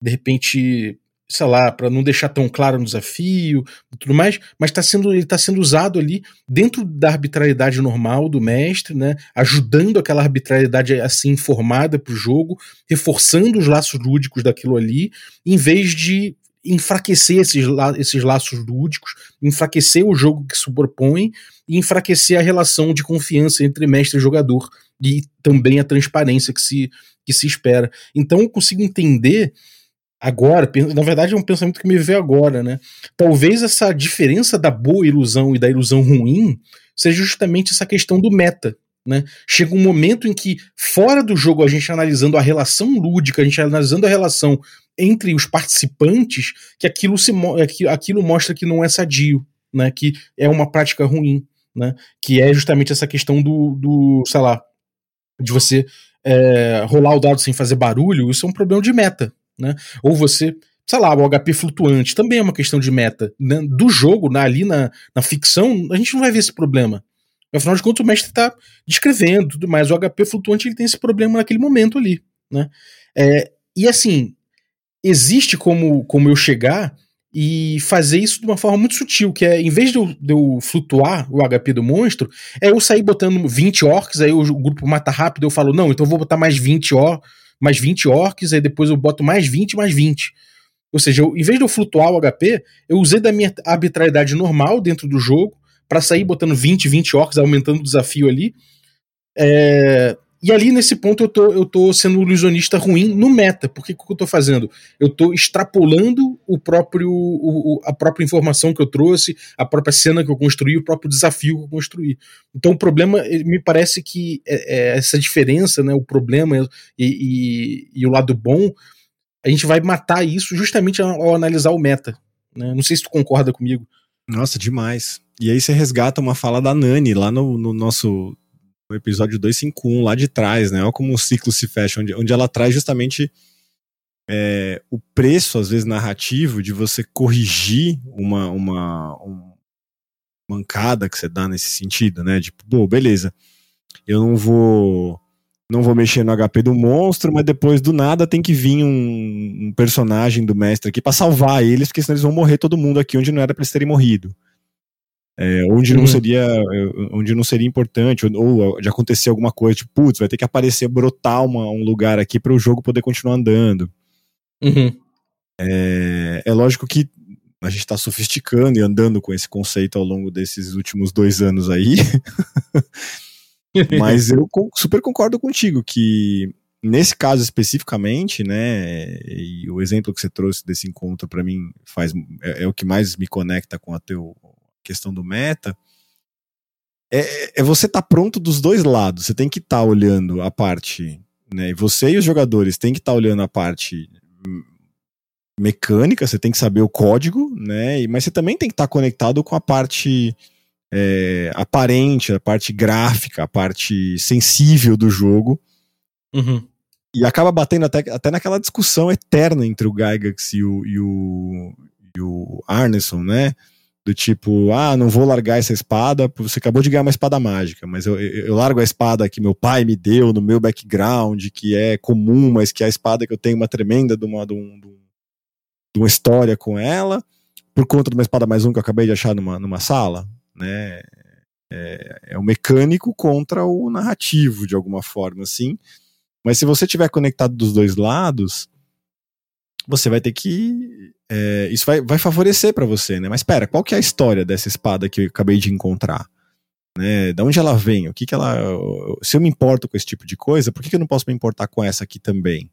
de repente, sei lá, para não deixar tão claro um desafio e tudo mais, mas ele está sendo usado ali dentro da arbitrariedade normal do mestre, né, ajudando aquela arbitrariedade a ser informada para o jogo, reforçando os laços lúdicos daquilo ali, em vez de enfraquecer esses laços lúdicos, enfraquecer o jogo que se propõe e enfraquecer a relação de confiança entre mestre e jogador e também a transparência que se espera. Então eu consigo entender agora, na verdade é um pensamento que me veio agora, né? Talvez essa diferença da boa ilusão e da ilusão ruim seja justamente essa questão do meta, né? Chega um momento em que fora do jogo a gente analisando a relação lúdica, a gente analisando a relação entre os participantes, que aquilo mostra que não é sadio, né? Que é uma prática ruim, né? Que é justamente essa questão do sei lá, de você rolar o dado sem fazer barulho. Isso é um problema de meta, né? Ou você, sei lá, o HP flutuante também é uma questão de meta, né? Do jogo, ali na ficção a gente não vai ver esse problema. Afinal de contas, o mestre está descrevendo tudo mais. O HP flutuante ele tem esse problema naquele momento ali, né? E assim, existe como eu chegar e fazer isso de uma forma muito sutil, que é, em vez de eu flutuar o HP do monstro, é eu sair botando 20 orcs, aí o grupo mata rápido, eu falo, não, então eu vou botar mais 20 orcs, aí depois eu boto mais 20, mais 20. Ou seja, em vez de eu flutuar o HP, eu usei da minha arbitrariedade normal dentro do jogo, para sair botando 20 orcs, aumentando o desafio ali. E ali, nesse ponto, eu tô sendo um ilusionista ruim no meta. Porque o que eu tô fazendo? Eu tô extrapolando a própria informação que eu trouxe, a própria cena que eu construí, o próprio desafio que eu construí. Então o problema, me parece que essa diferença, né, o problema e o lado bom, a gente vai matar isso justamente ao analisar o meta, né? Não sei se tu concorda comigo. Nossa, demais. E aí você resgata uma fala da Nani lá no nosso episódio 251, lá de trás, né? Olha como o ciclo se fecha, onde ela traz justamente o preço, às vezes, narrativo de você corrigir uma mancada que você dá nesse sentido, né? Tipo, pô, beleza, eu não vou mexer no HP do monstro, mas depois do nada tem que vir um personagem do mestre aqui pra salvar eles, porque senão eles vão morrer todo mundo aqui onde não era pra eles terem morrido. Onde não seria importante, ou de acontecer alguma coisa, tipo, putz, vai ter que aparecer, brotar um lugar aqui para o jogo poder continuar andando. Uhum. É lógico que a gente está sofisticando e andando com esse conceito ao longo desses últimos 2 anos aí, mas eu super concordo contigo que nesse caso especificamente, né, e o exemplo que você trouxe desse encontro para mim é o que mais me conecta com questão do meta, você tá pronto dos dois lados. Você tem que estar olhando a parte, né, você e os jogadores tem que estar olhando a parte mecânica, você tem que saber o código, né, mas você também tem que estar conectado com a parte aparente, a parte gráfica, a parte sensível do jogo. Uhum. E acaba batendo até naquela discussão eterna entre o Gygax e o Arneson, né, do tipo, não vou largar essa espada, você acabou de ganhar uma espada mágica, mas eu largo a espada que meu pai me deu no meu background, que é comum, mas que é a espada que eu tenho uma tremenda de uma história com ela, por conta de uma espada mais que eu acabei de achar numa sala, né? É o mecânico contra o narrativo, de alguma forma, assim. Mas se você estiver conectado dos dois lados, você vai ter que... isso vai favorecer pra você, né? Mas pera, qual que é a história dessa espada que eu acabei de encontrar? Né? Da onde ela vem? O que ela... Se eu me importo com esse tipo de coisa, por que eu não posso me importar com essa aqui também?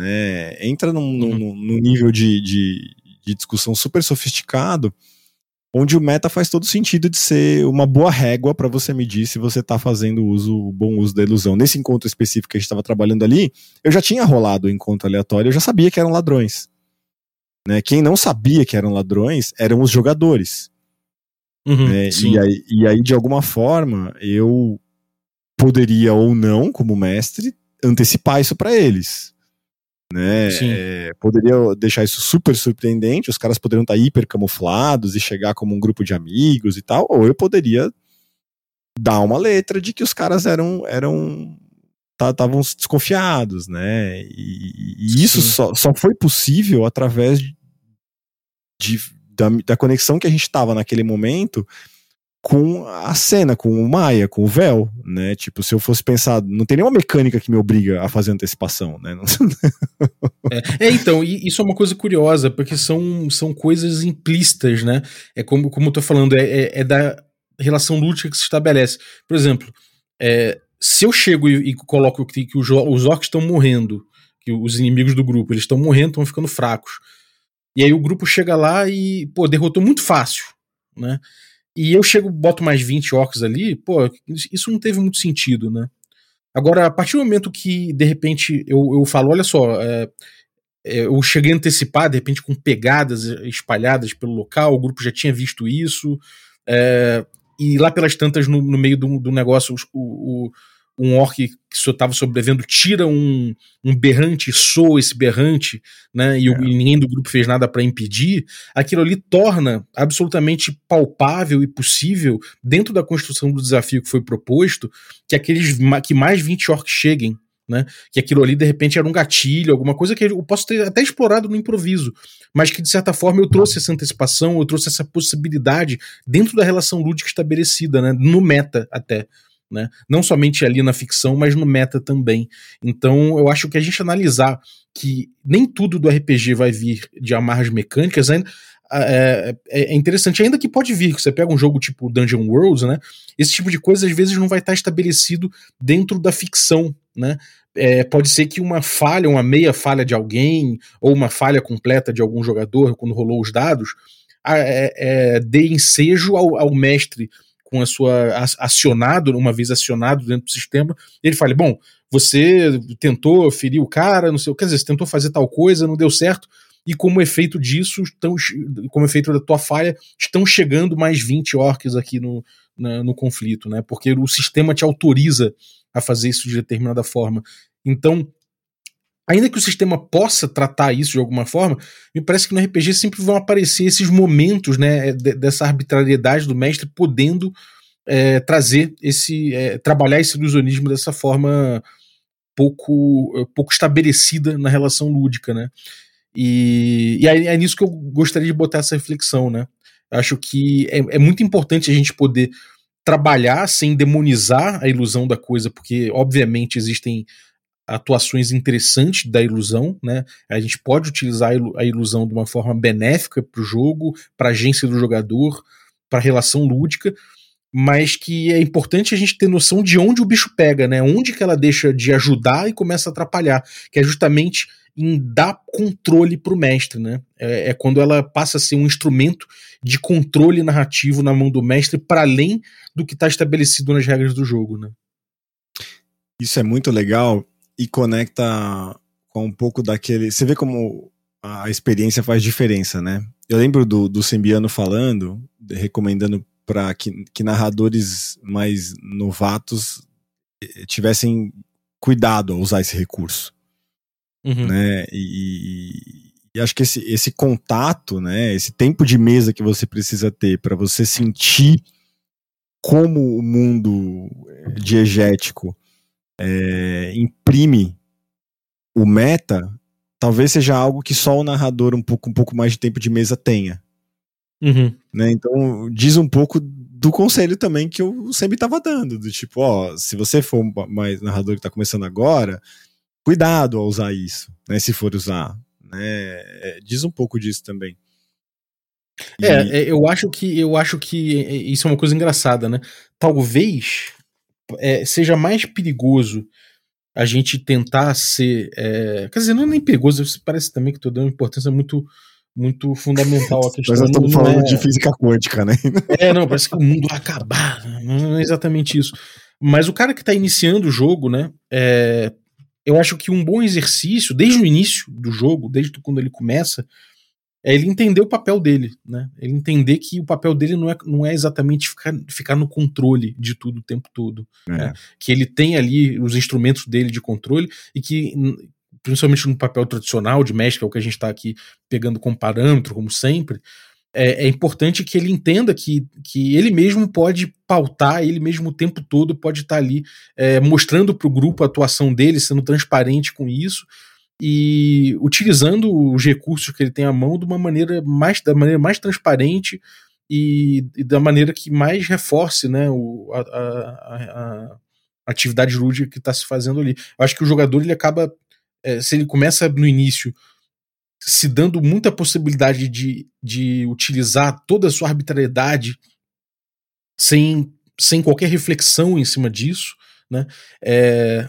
Né? Entra num nível de discussão super sofisticado, onde o meta faz todo sentido de ser uma boa régua pra você medir se você tá fazendo bom uso da ilusão. Nesse encontro específico que a gente tava trabalhando ali, eu já tinha rolado o encontro aleatório, eu já sabia que eram ladrões. Né? Quem não sabia que eram ladrões eram os jogadores. Uhum, né? E aí, de alguma forma, eu poderia ou não, como mestre, antecipar isso pra eles. Né? Poderia deixar isso super surpreendente, os caras poderiam estar hiper camuflados e chegar como um grupo de amigos e tal, ou eu poderia dar uma letra de que os caras estavam desconfiados, né? E isso só foi possível através da conexão que a gente estava naquele momento com a cena, com o Maya, com o véu, né? Tipo, se eu fosse pensar, não tem nenhuma mecânica que me obriga a fazer antecipação, né? Então, isso é uma coisa curiosa, porque são coisas implícitas, né? É como eu tô falando, é da relação lúdica que se estabelece. Por exemplo, se eu chego e coloco que os orcs estão morrendo, que os inimigos do grupo, eles estão morrendo, estão ficando fracos. E aí o grupo chega lá e, pô, derrotou muito fácil, né? E eu chego, boto mais 20 orcs ali, pô, isso não teve muito sentido, né? Agora, a partir do momento que, de repente, eu falo, olha só, eu cheguei a antecipar, de repente, com pegadas espalhadas pelo local, o grupo já tinha visto isso, e lá pelas tantas, no meio do negócio, um orc que só estava sobrevivendo tira um berrante, soa esse berrante, né? E ninguém do grupo fez nada para impedir. Aquilo ali torna absolutamente palpável e possível, dentro da construção do desafio que foi proposto, que aqueles que mais 20 orcs cheguem, né? Que aquilo ali de repente era um gatilho, alguma coisa que eu posso ter até explorado no improviso, mas que de certa forma eu trouxe essa antecipação, eu trouxe essa possibilidade dentro da relação lúdica estabelecida, né? No meta até. Né? Não somente ali na ficção, mas no meta também. Então eu acho que a gente analisar que nem tudo do RPG vai vir de amarras mecânicas é interessante, ainda que pode vir, que você pega um jogo tipo Dungeon Worlds, né? Esse tipo de coisa às vezes não vai estar estabelecido dentro da ficção, né? Pode ser que uma falha, uma meia falha de alguém, ou uma falha completa de algum jogador quando rolou os dados dê ensejo ao mestre, com a sua uma vez acionado dentro do sistema, ele fala, bom, você tentou ferir o cara, não sei, quer dizer, você tentou fazer tal coisa, não deu certo, e como efeito disso, como efeito da tua falha, estão chegando mais 20 orcs aqui no conflito, né? Porque o sistema te autoriza a fazer isso de determinada forma. Então, ainda que o sistema possa tratar isso de alguma forma, me parece que no RPG sempre vão aparecer esses momentos, né, dessa arbitrariedade do mestre podendo trazer trabalhar esse ilusionismo dessa forma pouco estabelecida na relação lúdica, né? E é nisso que eu gostaria de botar essa reflexão, né? Acho que é muito importante a gente poder trabalhar sem demonizar a ilusão da coisa, porque obviamente existem atuações interessantes da ilusão, né? A gente pode utilizar a ilusão de uma forma benéfica para o jogo, para a agência do jogador, para a relação lúdica, mas que é importante a gente ter noção de onde o bicho pega, né? Onde que ela deixa de ajudar e começa a atrapalhar, que é justamente em dar controle para o mestre, né? É quando ela passa a ser um instrumento de controle narrativo na mão do mestre, para além do que está estabelecido nas regras do jogo, né? Isso é muito legal. E conecta com um pouco daquele... Você vê como a experiência faz diferença, né? Eu lembro do Sembiano falando, recomendando para que narradores mais novatos tivessem cuidado ao usar esse recurso. Uhum. Né? E acho que esse contato, né? Esse tempo de mesa que você precisa ter para você sentir como o mundo diegético imprime o meta, talvez seja algo que só o narrador um pouco mais de tempo de mesa tenha. Uhum. Né? Então diz um pouco do conselho também que eu sempre estava dando, do tipo, ó, se você for mais narrador que está começando agora, cuidado ao usar isso, né? Se for usar, né? Diz um pouco disso também. Eu acho que isso é uma coisa engraçada, né? Talvez seja mais perigoso a gente tentar ser... quer dizer, não é nem perigoso, parece também que estou dando importância muito, muito fundamental à questão. Mas nós estamos falando de física quântica, né? Não, parece que o mundo vai acabar. Não é exatamente isso. Mas o cara que está iniciando o jogo, né? Eu acho que um bom exercício, desde o início do jogo, desde quando ele começa, é ele entender o papel dele, né? Ele entender que o papel dele não é exatamente ficar no controle de tudo o tempo todo. É. Né? Que ele tem ali os instrumentos dele de controle e que, principalmente no papel tradicional de mestre, que é o que a gente está aqui pegando como parâmetro, como sempre, é importante que ele entenda que ele mesmo pode pautar, ele mesmo o tempo todo pode estar ali mostrando para o grupo a atuação dele, sendo transparente com isso, e utilizando os recursos que ele tem à mão da maneira mais transparente e da maneira que mais reforce, né, a atividade lúdica que está se fazendo ali. Eu acho que o jogador, ele acaba, se ele começa no início se dando muita possibilidade de utilizar toda a sua arbitrariedade sem qualquer reflexão em cima disso, né,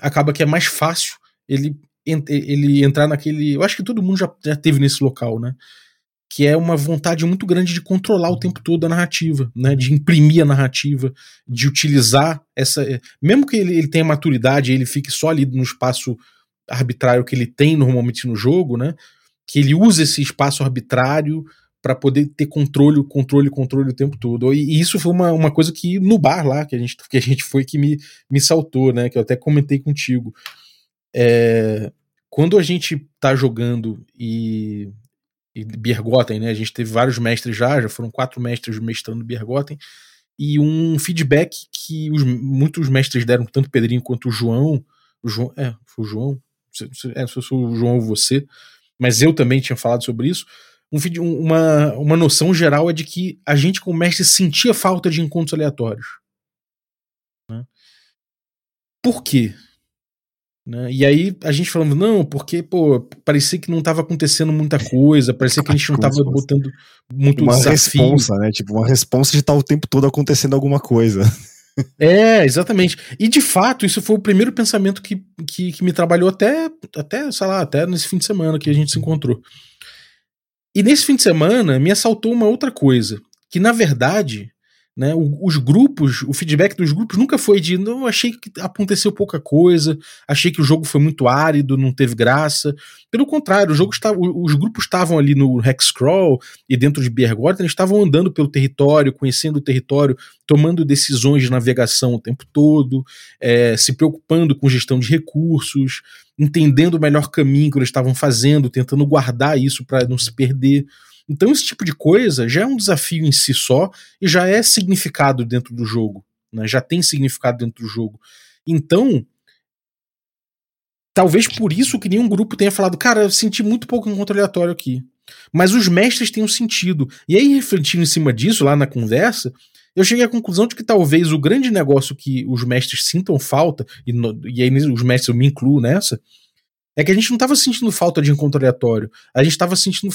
acaba que é mais fácil ele entrar naquele... Eu acho que todo mundo já teve nesse local, né, que é uma vontade muito grande de controlar o tempo todo a narrativa, né, de imprimir a narrativa, de utilizar essa... Mesmo que ele tenha maturidade, ele fique só ali no espaço arbitrário que ele tem normalmente no jogo, né, que ele usa esse espaço arbitrário para poder ter controle o tempo todo. E isso foi uma coisa que no bar lá, que a gente foi, que me saltou, né, que eu até comentei contigo. Quando a gente tá jogando e Bjergotten, né, a gente teve vários mestres já foram 4 mestres mestrando Bjergotten, e um feedback que muitos mestres deram, tanto o Pedrinho quanto o João, foi o João, se foi o João ou você, mas eu também tinha falado sobre isso. Uma noção geral é de que a gente, como mestre, sentia falta de encontros aleatórios, né? Por quê? Né? E aí a gente falando, não, porque parecia que não estava acontecendo muita coisa, parecia que a gente não estava botando muito uma desafio. Responsa, né? Tipo, uma responsa de estar o tempo todo acontecendo alguma coisa. Exatamente. E de fato, isso foi o primeiro pensamento que me trabalhou até, sei lá, até nesse fim de semana que a gente se encontrou. E nesse fim de semana me assaltou uma outra coisa, que na verdade, né, os grupos, o feedback dos grupos nunca foi de, não, achei que aconteceu pouca coisa, achei que o jogo foi muito árido, não teve graça. Pelo contrário, os grupos estavam ali no Hexcrawl e dentro de Bjergotten, eles estavam andando pelo território, conhecendo o território, tomando decisões de navegação o tempo todo, se preocupando com gestão de recursos, entendendo o melhor caminho que eles estavam fazendo, tentando guardar isso para não se perder. Então esse tipo de coisa já é um desafio em si só e já é significado dentro do jogo, né? Já tem significado dentro do jogo. Então, talvez por isso que nenhum grupo tenha falado, cara, eu senti muito pouco encontro aleatório aqui. Mas os mestres têm um sentido. E aí, refletindo em cima disso, lá na conversa, eu cheguei à conclusão de que talvez o grande negócio que os mestres sintam falta, e aí os mestres, eu me incluo nessa, é que a gente não estava sentindo falta de encontro aleatório, a gente estava sentindo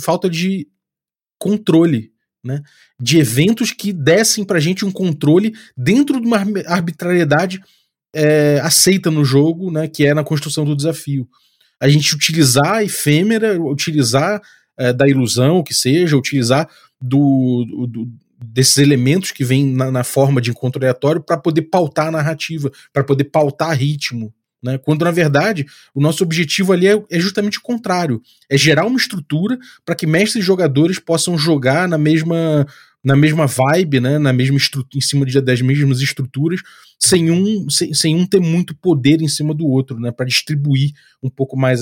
falta de controle, né? De eventos que dessem pra gente um controle dentro de uma arbitrariedade aceita no jogo, né? Que é na construção do desafio. A gente utilizar a efêmera, utilizar da ilusão, que seja, utilizar desses elementos que vêm na forma de encontro aleatório para poder pautar a narrativa, para poder pautar ritmo, né? Quando na verdade o nosso objetivo ali é justamente o contrário, é gerar uma estrutura para que mestres e jogadores possam jogar na mesma vibe, né? Na mesma estrutura, em cima das mesmas estruturas, sem um ter muito poder em cima do outro, né? Para distribuir um pouco mais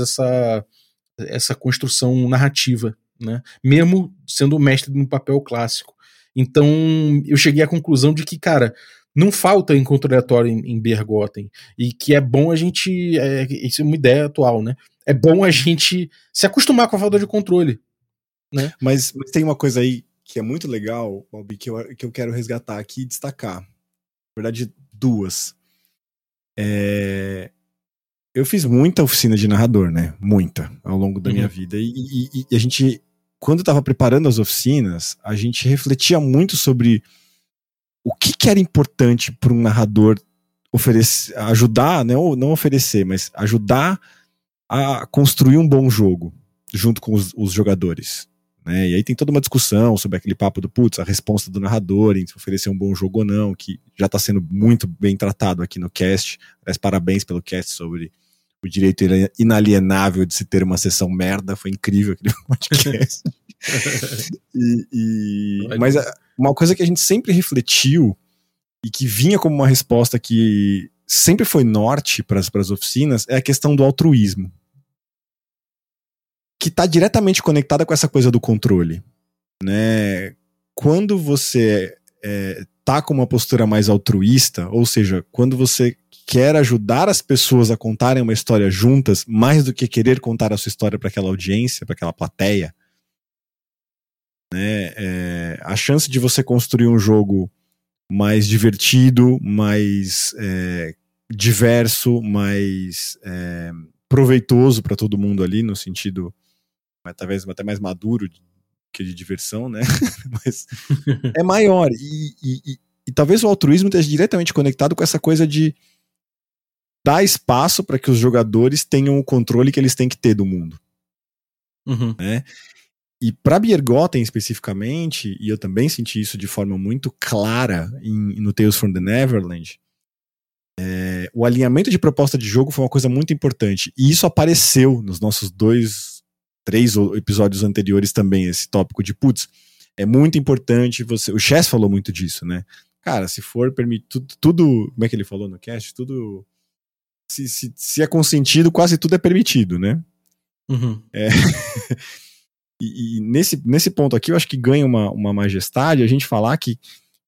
essa construção narrativa, né? Mesmo sendo o mestre no papel clássico. Então eu cheguei à conclusão de que, cara, não falta encontro aleatório em Bjergotten, e que é bom a gente... Isso é uma ideia atual, né? É bom a gente se acostumar com a falta de controle, né? Mas tem uma coisa aí que é muito legal, Bob, que eu quero resgatar aqui e destacar. Na verdade, duas. Eu fiz muita oficina de narrador, né? Muita, ao longo da minha vida. E a gente, quando estava preparando as oficinas, a gente refletia muito sobre... O que era importante para um narrador oferecer, ajudar, né, ou não oferecer, mas ajudar a construir um bom jogo junto com os jogadores, né? E aí tem toda uma discussão sobre aquele papo do a resposta do narrador em oferecer um bom jogo ou não, que já está sendo muito bem tratado aqui no cast. Mas parabéns pelo cast sobre o direito inalienável de se ter uma sessão merda. Foi incrível aquele podcast. Mas uma coisa que a gente sempre refletiu e que vinha como uma resposta que sempre foi norte para as oficinas é a questão do altruísmo, que está diretamente conectada com essa coisa do controle, né? Quando você tá com uma postura mais altruísta, ou seja, quando você quer ajudar as pessoas a contarem uma história juntas, mais do que querer contar a sua história para aquela audiência, para aquela plateia, né? A chance de você construir um jogo mais divertido, mais diverso, mais proveitoso para todo mundo ali, no sentido talvez até mais maduro que de diversão, né? Mas é maior. E talvez o altruísmo esteja diretamente conectado com essa coisa de dar espaço para que os jogadores tenham o controle que eles têm que ter do mundo. Uhum. Né? E para Bjergotten especificamente, e eu também senti isso de forma muito clara no Tales from the Neverland, o alinhamento de proposta de jogo foi uma coisa muito importante. E isso apareceu nos nossos 2, 3 episódios anteriores também, esse tópico de putz, é muito importante você... O Chaz falou muito disso, né? Cara, se for permitido... Tudo... Como é que ele falou no cast? Tudo... Se é consentido, quase tudo é permitido, né? Uhum. E nesse ponto aqui, eu acho que ganha uma majestade a gente falar que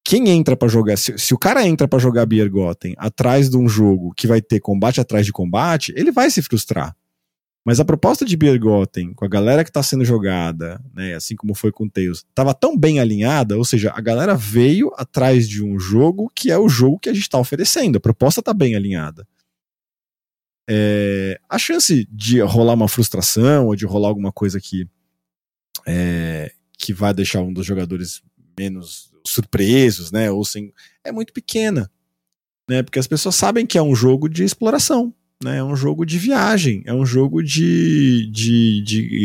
quem entra pra jogar... Se o cara entra pra jogar Bjergotten atrás de um jogo que vai ter combate atrás de combate, ele vai se frustrar. Mas a proposta de Bjergotten, com a galera que tá sendo jogada, né, assim como foi com o Tales, tava tão bem alinhada, ou seja, a galera veio atrás de um jogo que é o jogo que a gente tá oferecendo. A proposta tá bem alinhada. A chance de rolar uma frustração ou de rolar alguma coisa que vai deixar um dos jogadores menos surpresos, né, ou sem, é muito pequena, né, porque as pessoas sabem que é um jogo de exploração. Né, é um jogo de viagem, é um jogo de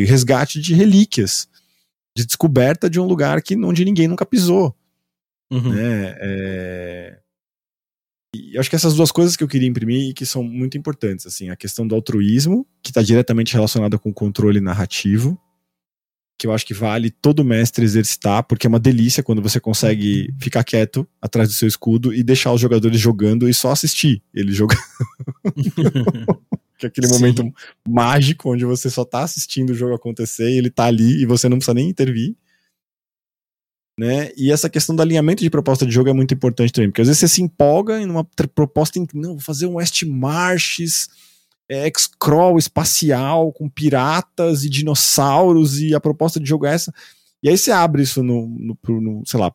resgate de relíquias, de descoberta de um lugar onde ninguém nunca pisou. Uhum. Né, E acho que essas duas coisas que eu queria imprimir e que são muito importantes, assim, a questão do altruísmo, que está diretamente relacionada com o controle narrativo, que eu acho que vale todo mestre exercitar, porque é uma delícia quando você consegue ficar quieto atrás do seu escudo e deixar os jogadores jogando e só assistir eles jogando. Que é aquele momento mágico onde você só tá assistindo o jogo acontecer e ele tá ali e você não precisa nem intervir. Né? E essa questão do alinhamento de proposta de jogo é muito importante também, porque às vezes você se empolga em uma proposta não, vou fazer um West Marches... X-Crawl espacial com piratas e dinossauros e a proposta de jogo é essa. E aí você abre isso no sei lá,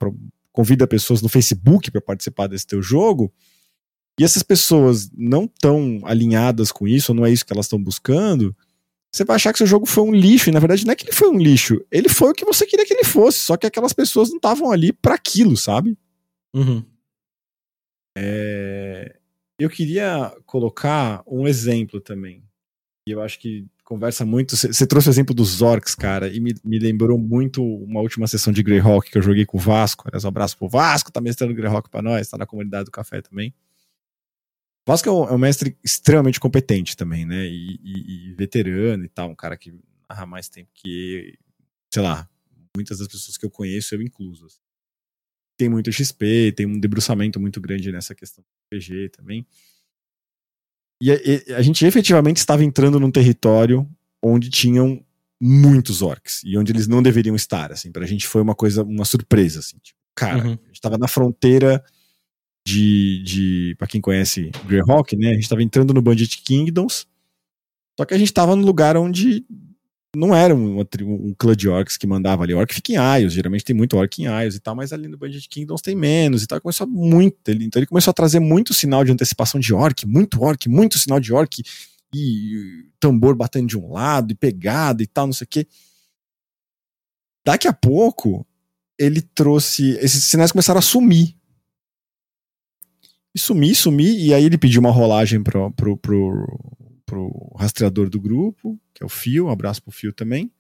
convida pessoas no Facebook para participar desse teu jogo e essas pessoas não estão alinhadas com isso, ou não é isso que elas estão buscando, você vai achar que seu jogo foi um lixo e na verdade não é que ele foi um lixo, ele foi o que você queria que ele fosse, só que aquelas pessoas não estavam ali para aquilo, sabe? Uhum. Eu queria colocar um exemplo também. E eu acho que conversa muito... Você trouxe o exemplo dos orcs, cara, e me lembrou muito uma última sessão de Greyhawk que eu joguei com o Vasco. Aliás, um abraço pro Vasco, tá mestrando Greyhawk pra nós, tá na comunidade do café também. O Vasco é um mestre extremamente competente também, né? E veterano e tal, um cara que narra mais tempo que... Sei lá, muitas das pessoas que eu conheço, eu incluso. Tem muito XP, tem um debruçamento muito grande nessa questão do RPG também. E a gente efetivamente estava entrando num território onde tinham muitos orcs, e onde eles não deveriam estar, assim, pra gente foi uma surpresa, assim, tipo, cara, uhum. A gente tava na fronteira de pra quem conhece Greyhawk, né, a gente tava entrando no Bandit Kingdoms, só que a gente tava num lugar onde não era um clã de orcs que mandava ali. Orc fica em Aios, geralmente tem muito orc em Aios e tal, mas ali no Bandit Kingdoms tem menos e tal. Começou muito. Então ele começou a trazer muito sinal de antecipação de orc, muito sinal de orc e tambor batendo de um lado e pegada e tal, não sei o quê. Daqui a pouco ele trouxe... Esses sinais começaram a sumir. E sumir, e aí ele pediu uma rolagem pro rastreador do grupo, que é o Fio, um abraço pro Fio também.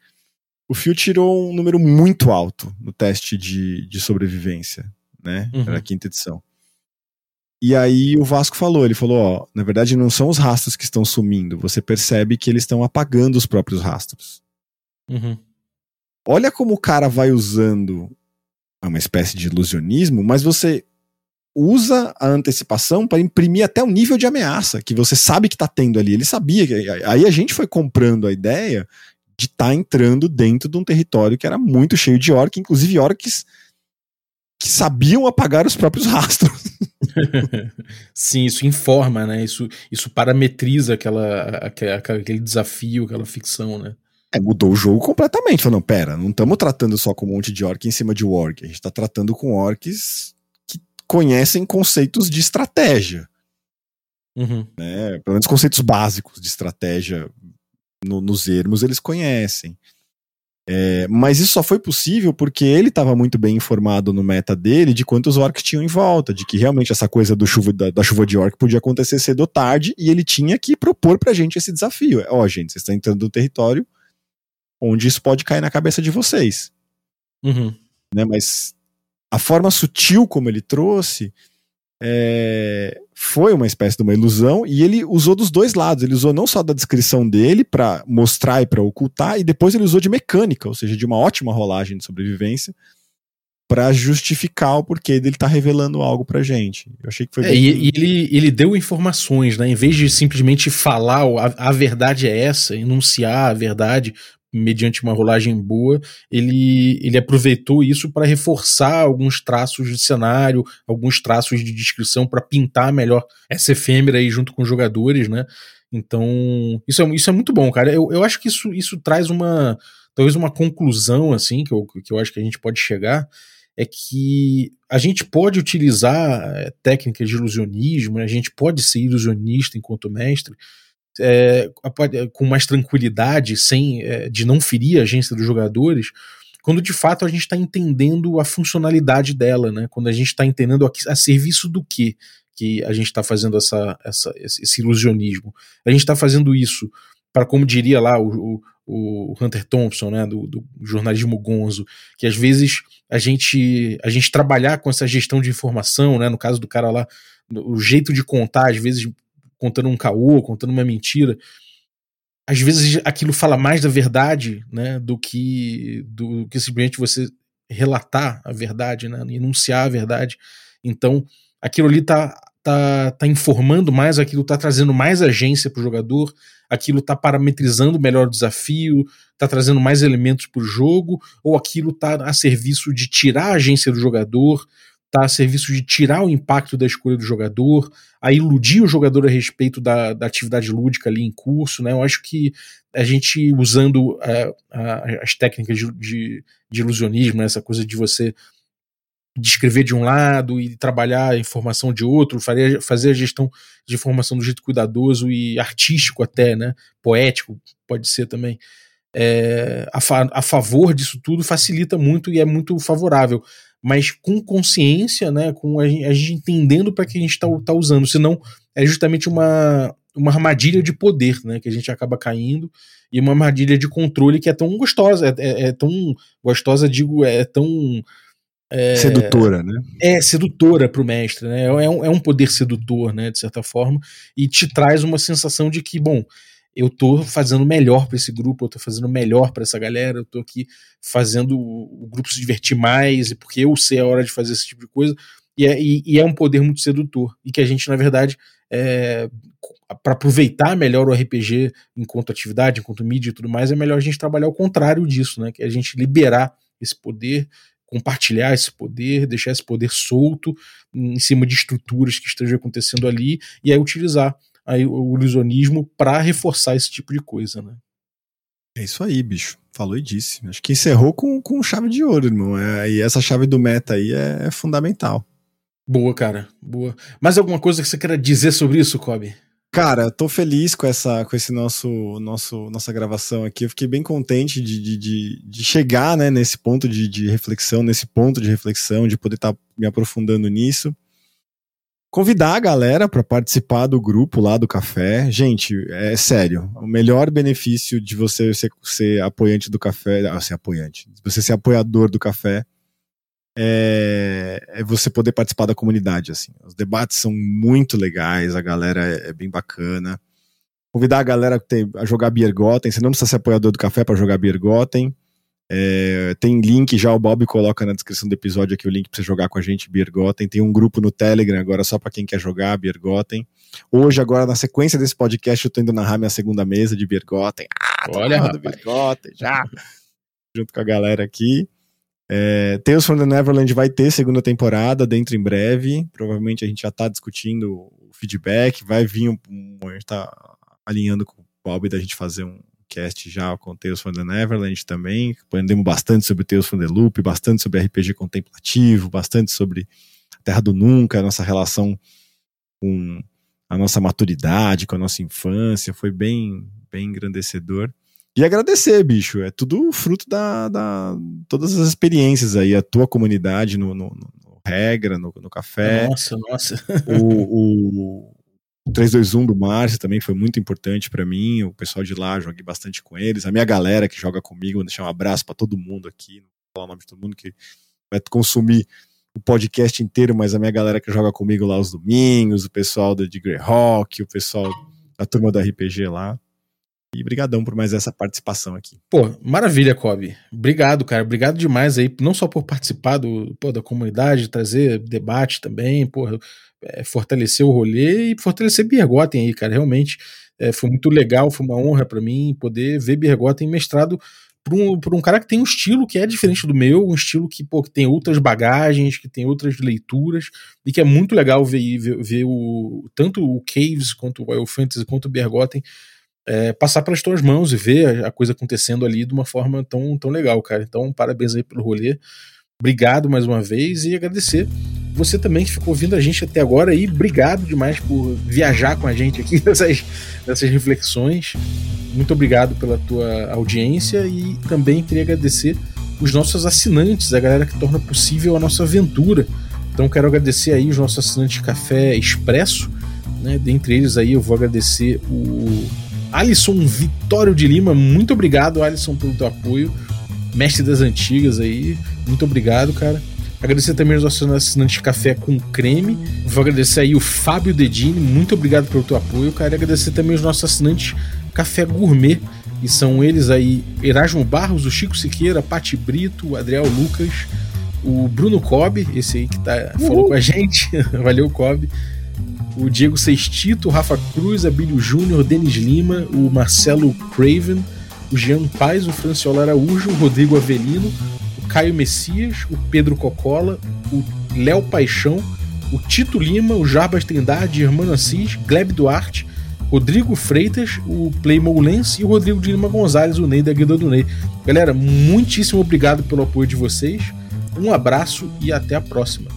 O Fio tirou um número muito alto no teste de sobrevivência, né? Uhum. Era a 5ª edição. E aí o Vasco falou, ó, na verdade não são os rastros que estão sumindo, você percebe que eles estão apagando os próprios rastros. Uhum. Olha como o cara vai usando uma espécie de ilusionismo, mas você usa a antecipação para imprimir até o nível de ameaça que você sabe que tá tendo ali. Ele sabia. Aí a gente foi comprando a ideia de estar entrando dentro de um território que era muito cheio de orcs, inclusive orcs que sabiam apagar os próprios rastros. Sim, isso informa, né? Isso parametriza aquele desafio, aquela ficção, né? mudou o jogo completamente. Falou, não, pera, não estamos tratando só com um monte de orc em cima de orc. A gente está tratando com orcs que conhecem conceitos de estratégia. Uhum. Né? Pelo menos conceitos básicos de estratégia nos ermos eles conhecem. É, mas isso só foi possível porque ele estava muito bem informado no meta dele de quantos orcs tinham em volta, de que realmente essa coisa da chuva de orc podia acontecer cedo ou tarde, e ele tinha que propor pra gente esse desafio. Ó, gente, vocês estão entrando no território onde isso pode cair na cabeça de vocês. Uhum. Né, mas a forma sutil como ele trouxe foi uma espécie de uma ilusão, e ele usou dos dois lados. Ele usou não só da descrição dele pra mostrar e pra ocultar, e depois ele usou de mecânica, ou seja, de uma ótima rolagem de sobrevivência pra justificar o porquê dele tá revelando algo pra gente. Eu achei que foi bem... E ele deu informações, né? Em vez de simplesmente falar a verdade é essa, enunciar a verdade mediante uma rolagem boa, ele aproveitou isso para reforçar alguns traços de cenário, alguns traços de descrição, para pintar melhor essa efêmera aí junto com os jogadores, né? Então, isso é muito bom, cara. Eu acho que isso traz talvez uma conclusão, assim, que eu acho que a gente pode chegar, é que a gente pode utilizar técnicas de ilusionismo, né? A gente pode ser ilusionista enquanto mestre, com mais tranquilidade, de não ferir a agência dos jogadores, quando de fato a gente está entendendo a funcionalidade dela, né? Quando a gente está entendendo a serviço do que a gente está fazendo esse ilusionismo. A gente está fazendo isso para, como diria lá o Hunter Thompson, né, do jornalismo gonzo, que às vezes a gente trabalhar com essa gestão de informação, né, no caso do cara lá, o jeito de contar, às vezes contando um caô, contando uma mentira, às vezes aquilo fala mais da verdade, né, do que simplesmente você relatar a verdade, né, enunciar a verdade. Então aquilo ali tá informando mais, aquilo tá trazendo mais agência pro jogador, aquilo tá parametrizando melhor o desafio, tá trazendo mais elementos pro jogo, ou aquilo tá a serviço de tirar a agência do jogador, tá a serviço de tirar o impacto da escolha do jogador, a iludir o jogador a respeito da atividade lúdica ali em curso, né? Eu acho que a gente usando as técnicas de ilusionismo, né? Essa coisa de você descrever de um lado e trabalhar a informação de outro, fazer a gestão de informação do jeito cuidadoso e artístico até, né? Poético pode ser também. A favor disso tudo facilita muito e é muito favorável, mas com consciência, né, com a gente entendendo para que a gente está usando, senão é justamente uma armadilha de poder, né, que a gente acaba caindo, e uma armadilha de controle que é tão gostosa, é tão gostosa, digo, é tão... sedutora, né? É sedutora pro mestre, né, é um poder sedutor, né, de certa forma, e te traz uma sensação de que, bom, eu tô fazendo melhor para esse grupo, eu tô fazendo melhor para essa galera, eu tô aqui fazendo o grupo se divertir mais, porque eu sei a hora de fazer esse tipo de coisa, e é um poder muito sedutor, e que a gente, na verdade, para aproveitar melhor o RPG enquanto atividade, enquanto mídia e tudo mais, é melhor a gente trabalhar o contrário disso, né? Que a gente liberar esse poder, compartilhar esse poder, deixar esse poder solto em cima de estruturas que estejam acontecendo ali, e aí utilizar o ilusionismo para reforçar esse tipo de coisa, né? É isso aí, bicho. Falou e disse. Acho que encerrou com chave de ouro, irmão. E essa chave do meta aí é fundamental. Boa, cara. Boa. Mais alguma coisa que você queira dizer sobre isso, Kobe? Cara, eu tô feliz com esse nossa gravação aqui. Eu fiquei bem contente de chegar, né, nesse ponto de reflexão, de poder estar me aprofundando nisso. Convidar a galera para participar do grupo lá do café. Gente, é sério, o melhor benefício de você ser apoiante do café, você ser apoiador do café, é você poder participar da comunidade, assim. Os debates são muito legais, a galera é bem bacana. Convidar a galera a jogar Bjergotten, você não precisa ser apoiador do café para jogar Bjergotten. Tem link já, o Bob coloca na descrição do episódio aqui o link pra você jogar com a gente Bjergotten, tem um grupo no Telegram agora só pra quem quer jogar Bjergotten. Hoje, agora na sequência desse podcast, eu tô indo narrar minha segunda mesa de Bjergotten. Olha, narrando Bjergotten já junto com a galera aqui. Tales from the Neverland vai ter segunda temporada dentro em breve, provavelmente. A gente já tá discutindo o feedback, vai vir a gente tá alinhando com o Bob da gente fazer um cast já com Tales from the Neverland também, aprendemos bastante sobre Tales from the Loop, bastante sobre RPG contemplativo, bastante sobre a Terra do Nunca, a nossa relação com a nossa maturidade, com a nossa infância, foi bem, bem engrandecedor. E agradecer, bicho, é tudo fruto da todas as experiências aí, a tua comunidade no Regra, no Café. Nossa. O 321 do Márcio também foi muito importante pra mim, o pessoal de lá, joguei bastante com eles, a minha galera que joga comigo, vou deixar um abraço pra todo mundo aqui, não vou falar o nome de todo mundo que vai consumir o podcast inteiro, mas a minha galera que joga comigo lá os domingos, o pessoal de Greyhawk, o pessoal da turma do RPG lá. E brigadão por mais essa participação aqui. Pô, maravilha, Kobe. Obrigado, cara. Obrigado demais aí, não só por participar da comunidade, trazer debate também, porra, fortalecer o rolê e fortalecer Bjergotten aí, cara. Realmente foi muito legal, foi uma honra pra mim poder ver Bjergotten mestrado por um cara que tem um estilo que é diferente do meu, um estilo que tem outras bagagens, que tem outras leituras, e que é muito legal ver tanto o Caves, quanto o Royal Fantasy, quanto o Bjergotten passar pelas tuas mãos e ver a coisa acontecendo ali de uma forma tão, tão legal, cara. Então, parabéns aí pelo rolê. Obrigado mais uma vez e agradecer você também que ficou ouvindo a gente até agora e obrigado demais por viajar com a gente aqui nessas reflexões. Muito obrigado pela tua audiência e também queria agradecer os nossos assinantes, a galera que torna possível a nossa aventura. Então, quero agradecer aí os nossos assinantes Café Expresso, né? Dentre eles aí eu vou agradecer o Alisson Vitório de Lima, muito obrigado, Alisson, pelo teu apoio. Mestre das Antigas aí, muito obrigado, cara. Agradecer também aos nossos assinantes de Café com Creme. Vou agradecer aí o Fábio Dedini, muito obrigado pelo teu apoio, cara. E agradecer também aos nossos assinantes Café Gourmet, e são eles aí Erasmo Barros, o Chico Siqueira, Pati Brito, o Adriel Lucas, o Bruno Cobb, esse aí que falou com a gente. Valeu, Cobb. O Diego Sextito, o Rafa Cruz, Abílio Júnior, Denis Lima, o Marcelo Craven, o Jean Paz, o Franciola Araújo, o Rodrigo Avelino, o Caio Messias, o Pedro Cocola, o Léo Paixão, o Tito Lima, o Jarbas Trindade, Hermano Assis, Gleb Duarte, Rodrigo Freitas, o Playmo Lens e o Rodrigo de Lima Gonzalez, o Ney da Guilda do Ney. Galera, muitíssimo obrigado pelo apoio de vocês, um abraço e até a próxima.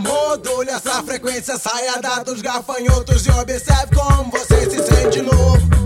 Module essa frequência, saia da dos gafanhotos e observe como você se sente novo.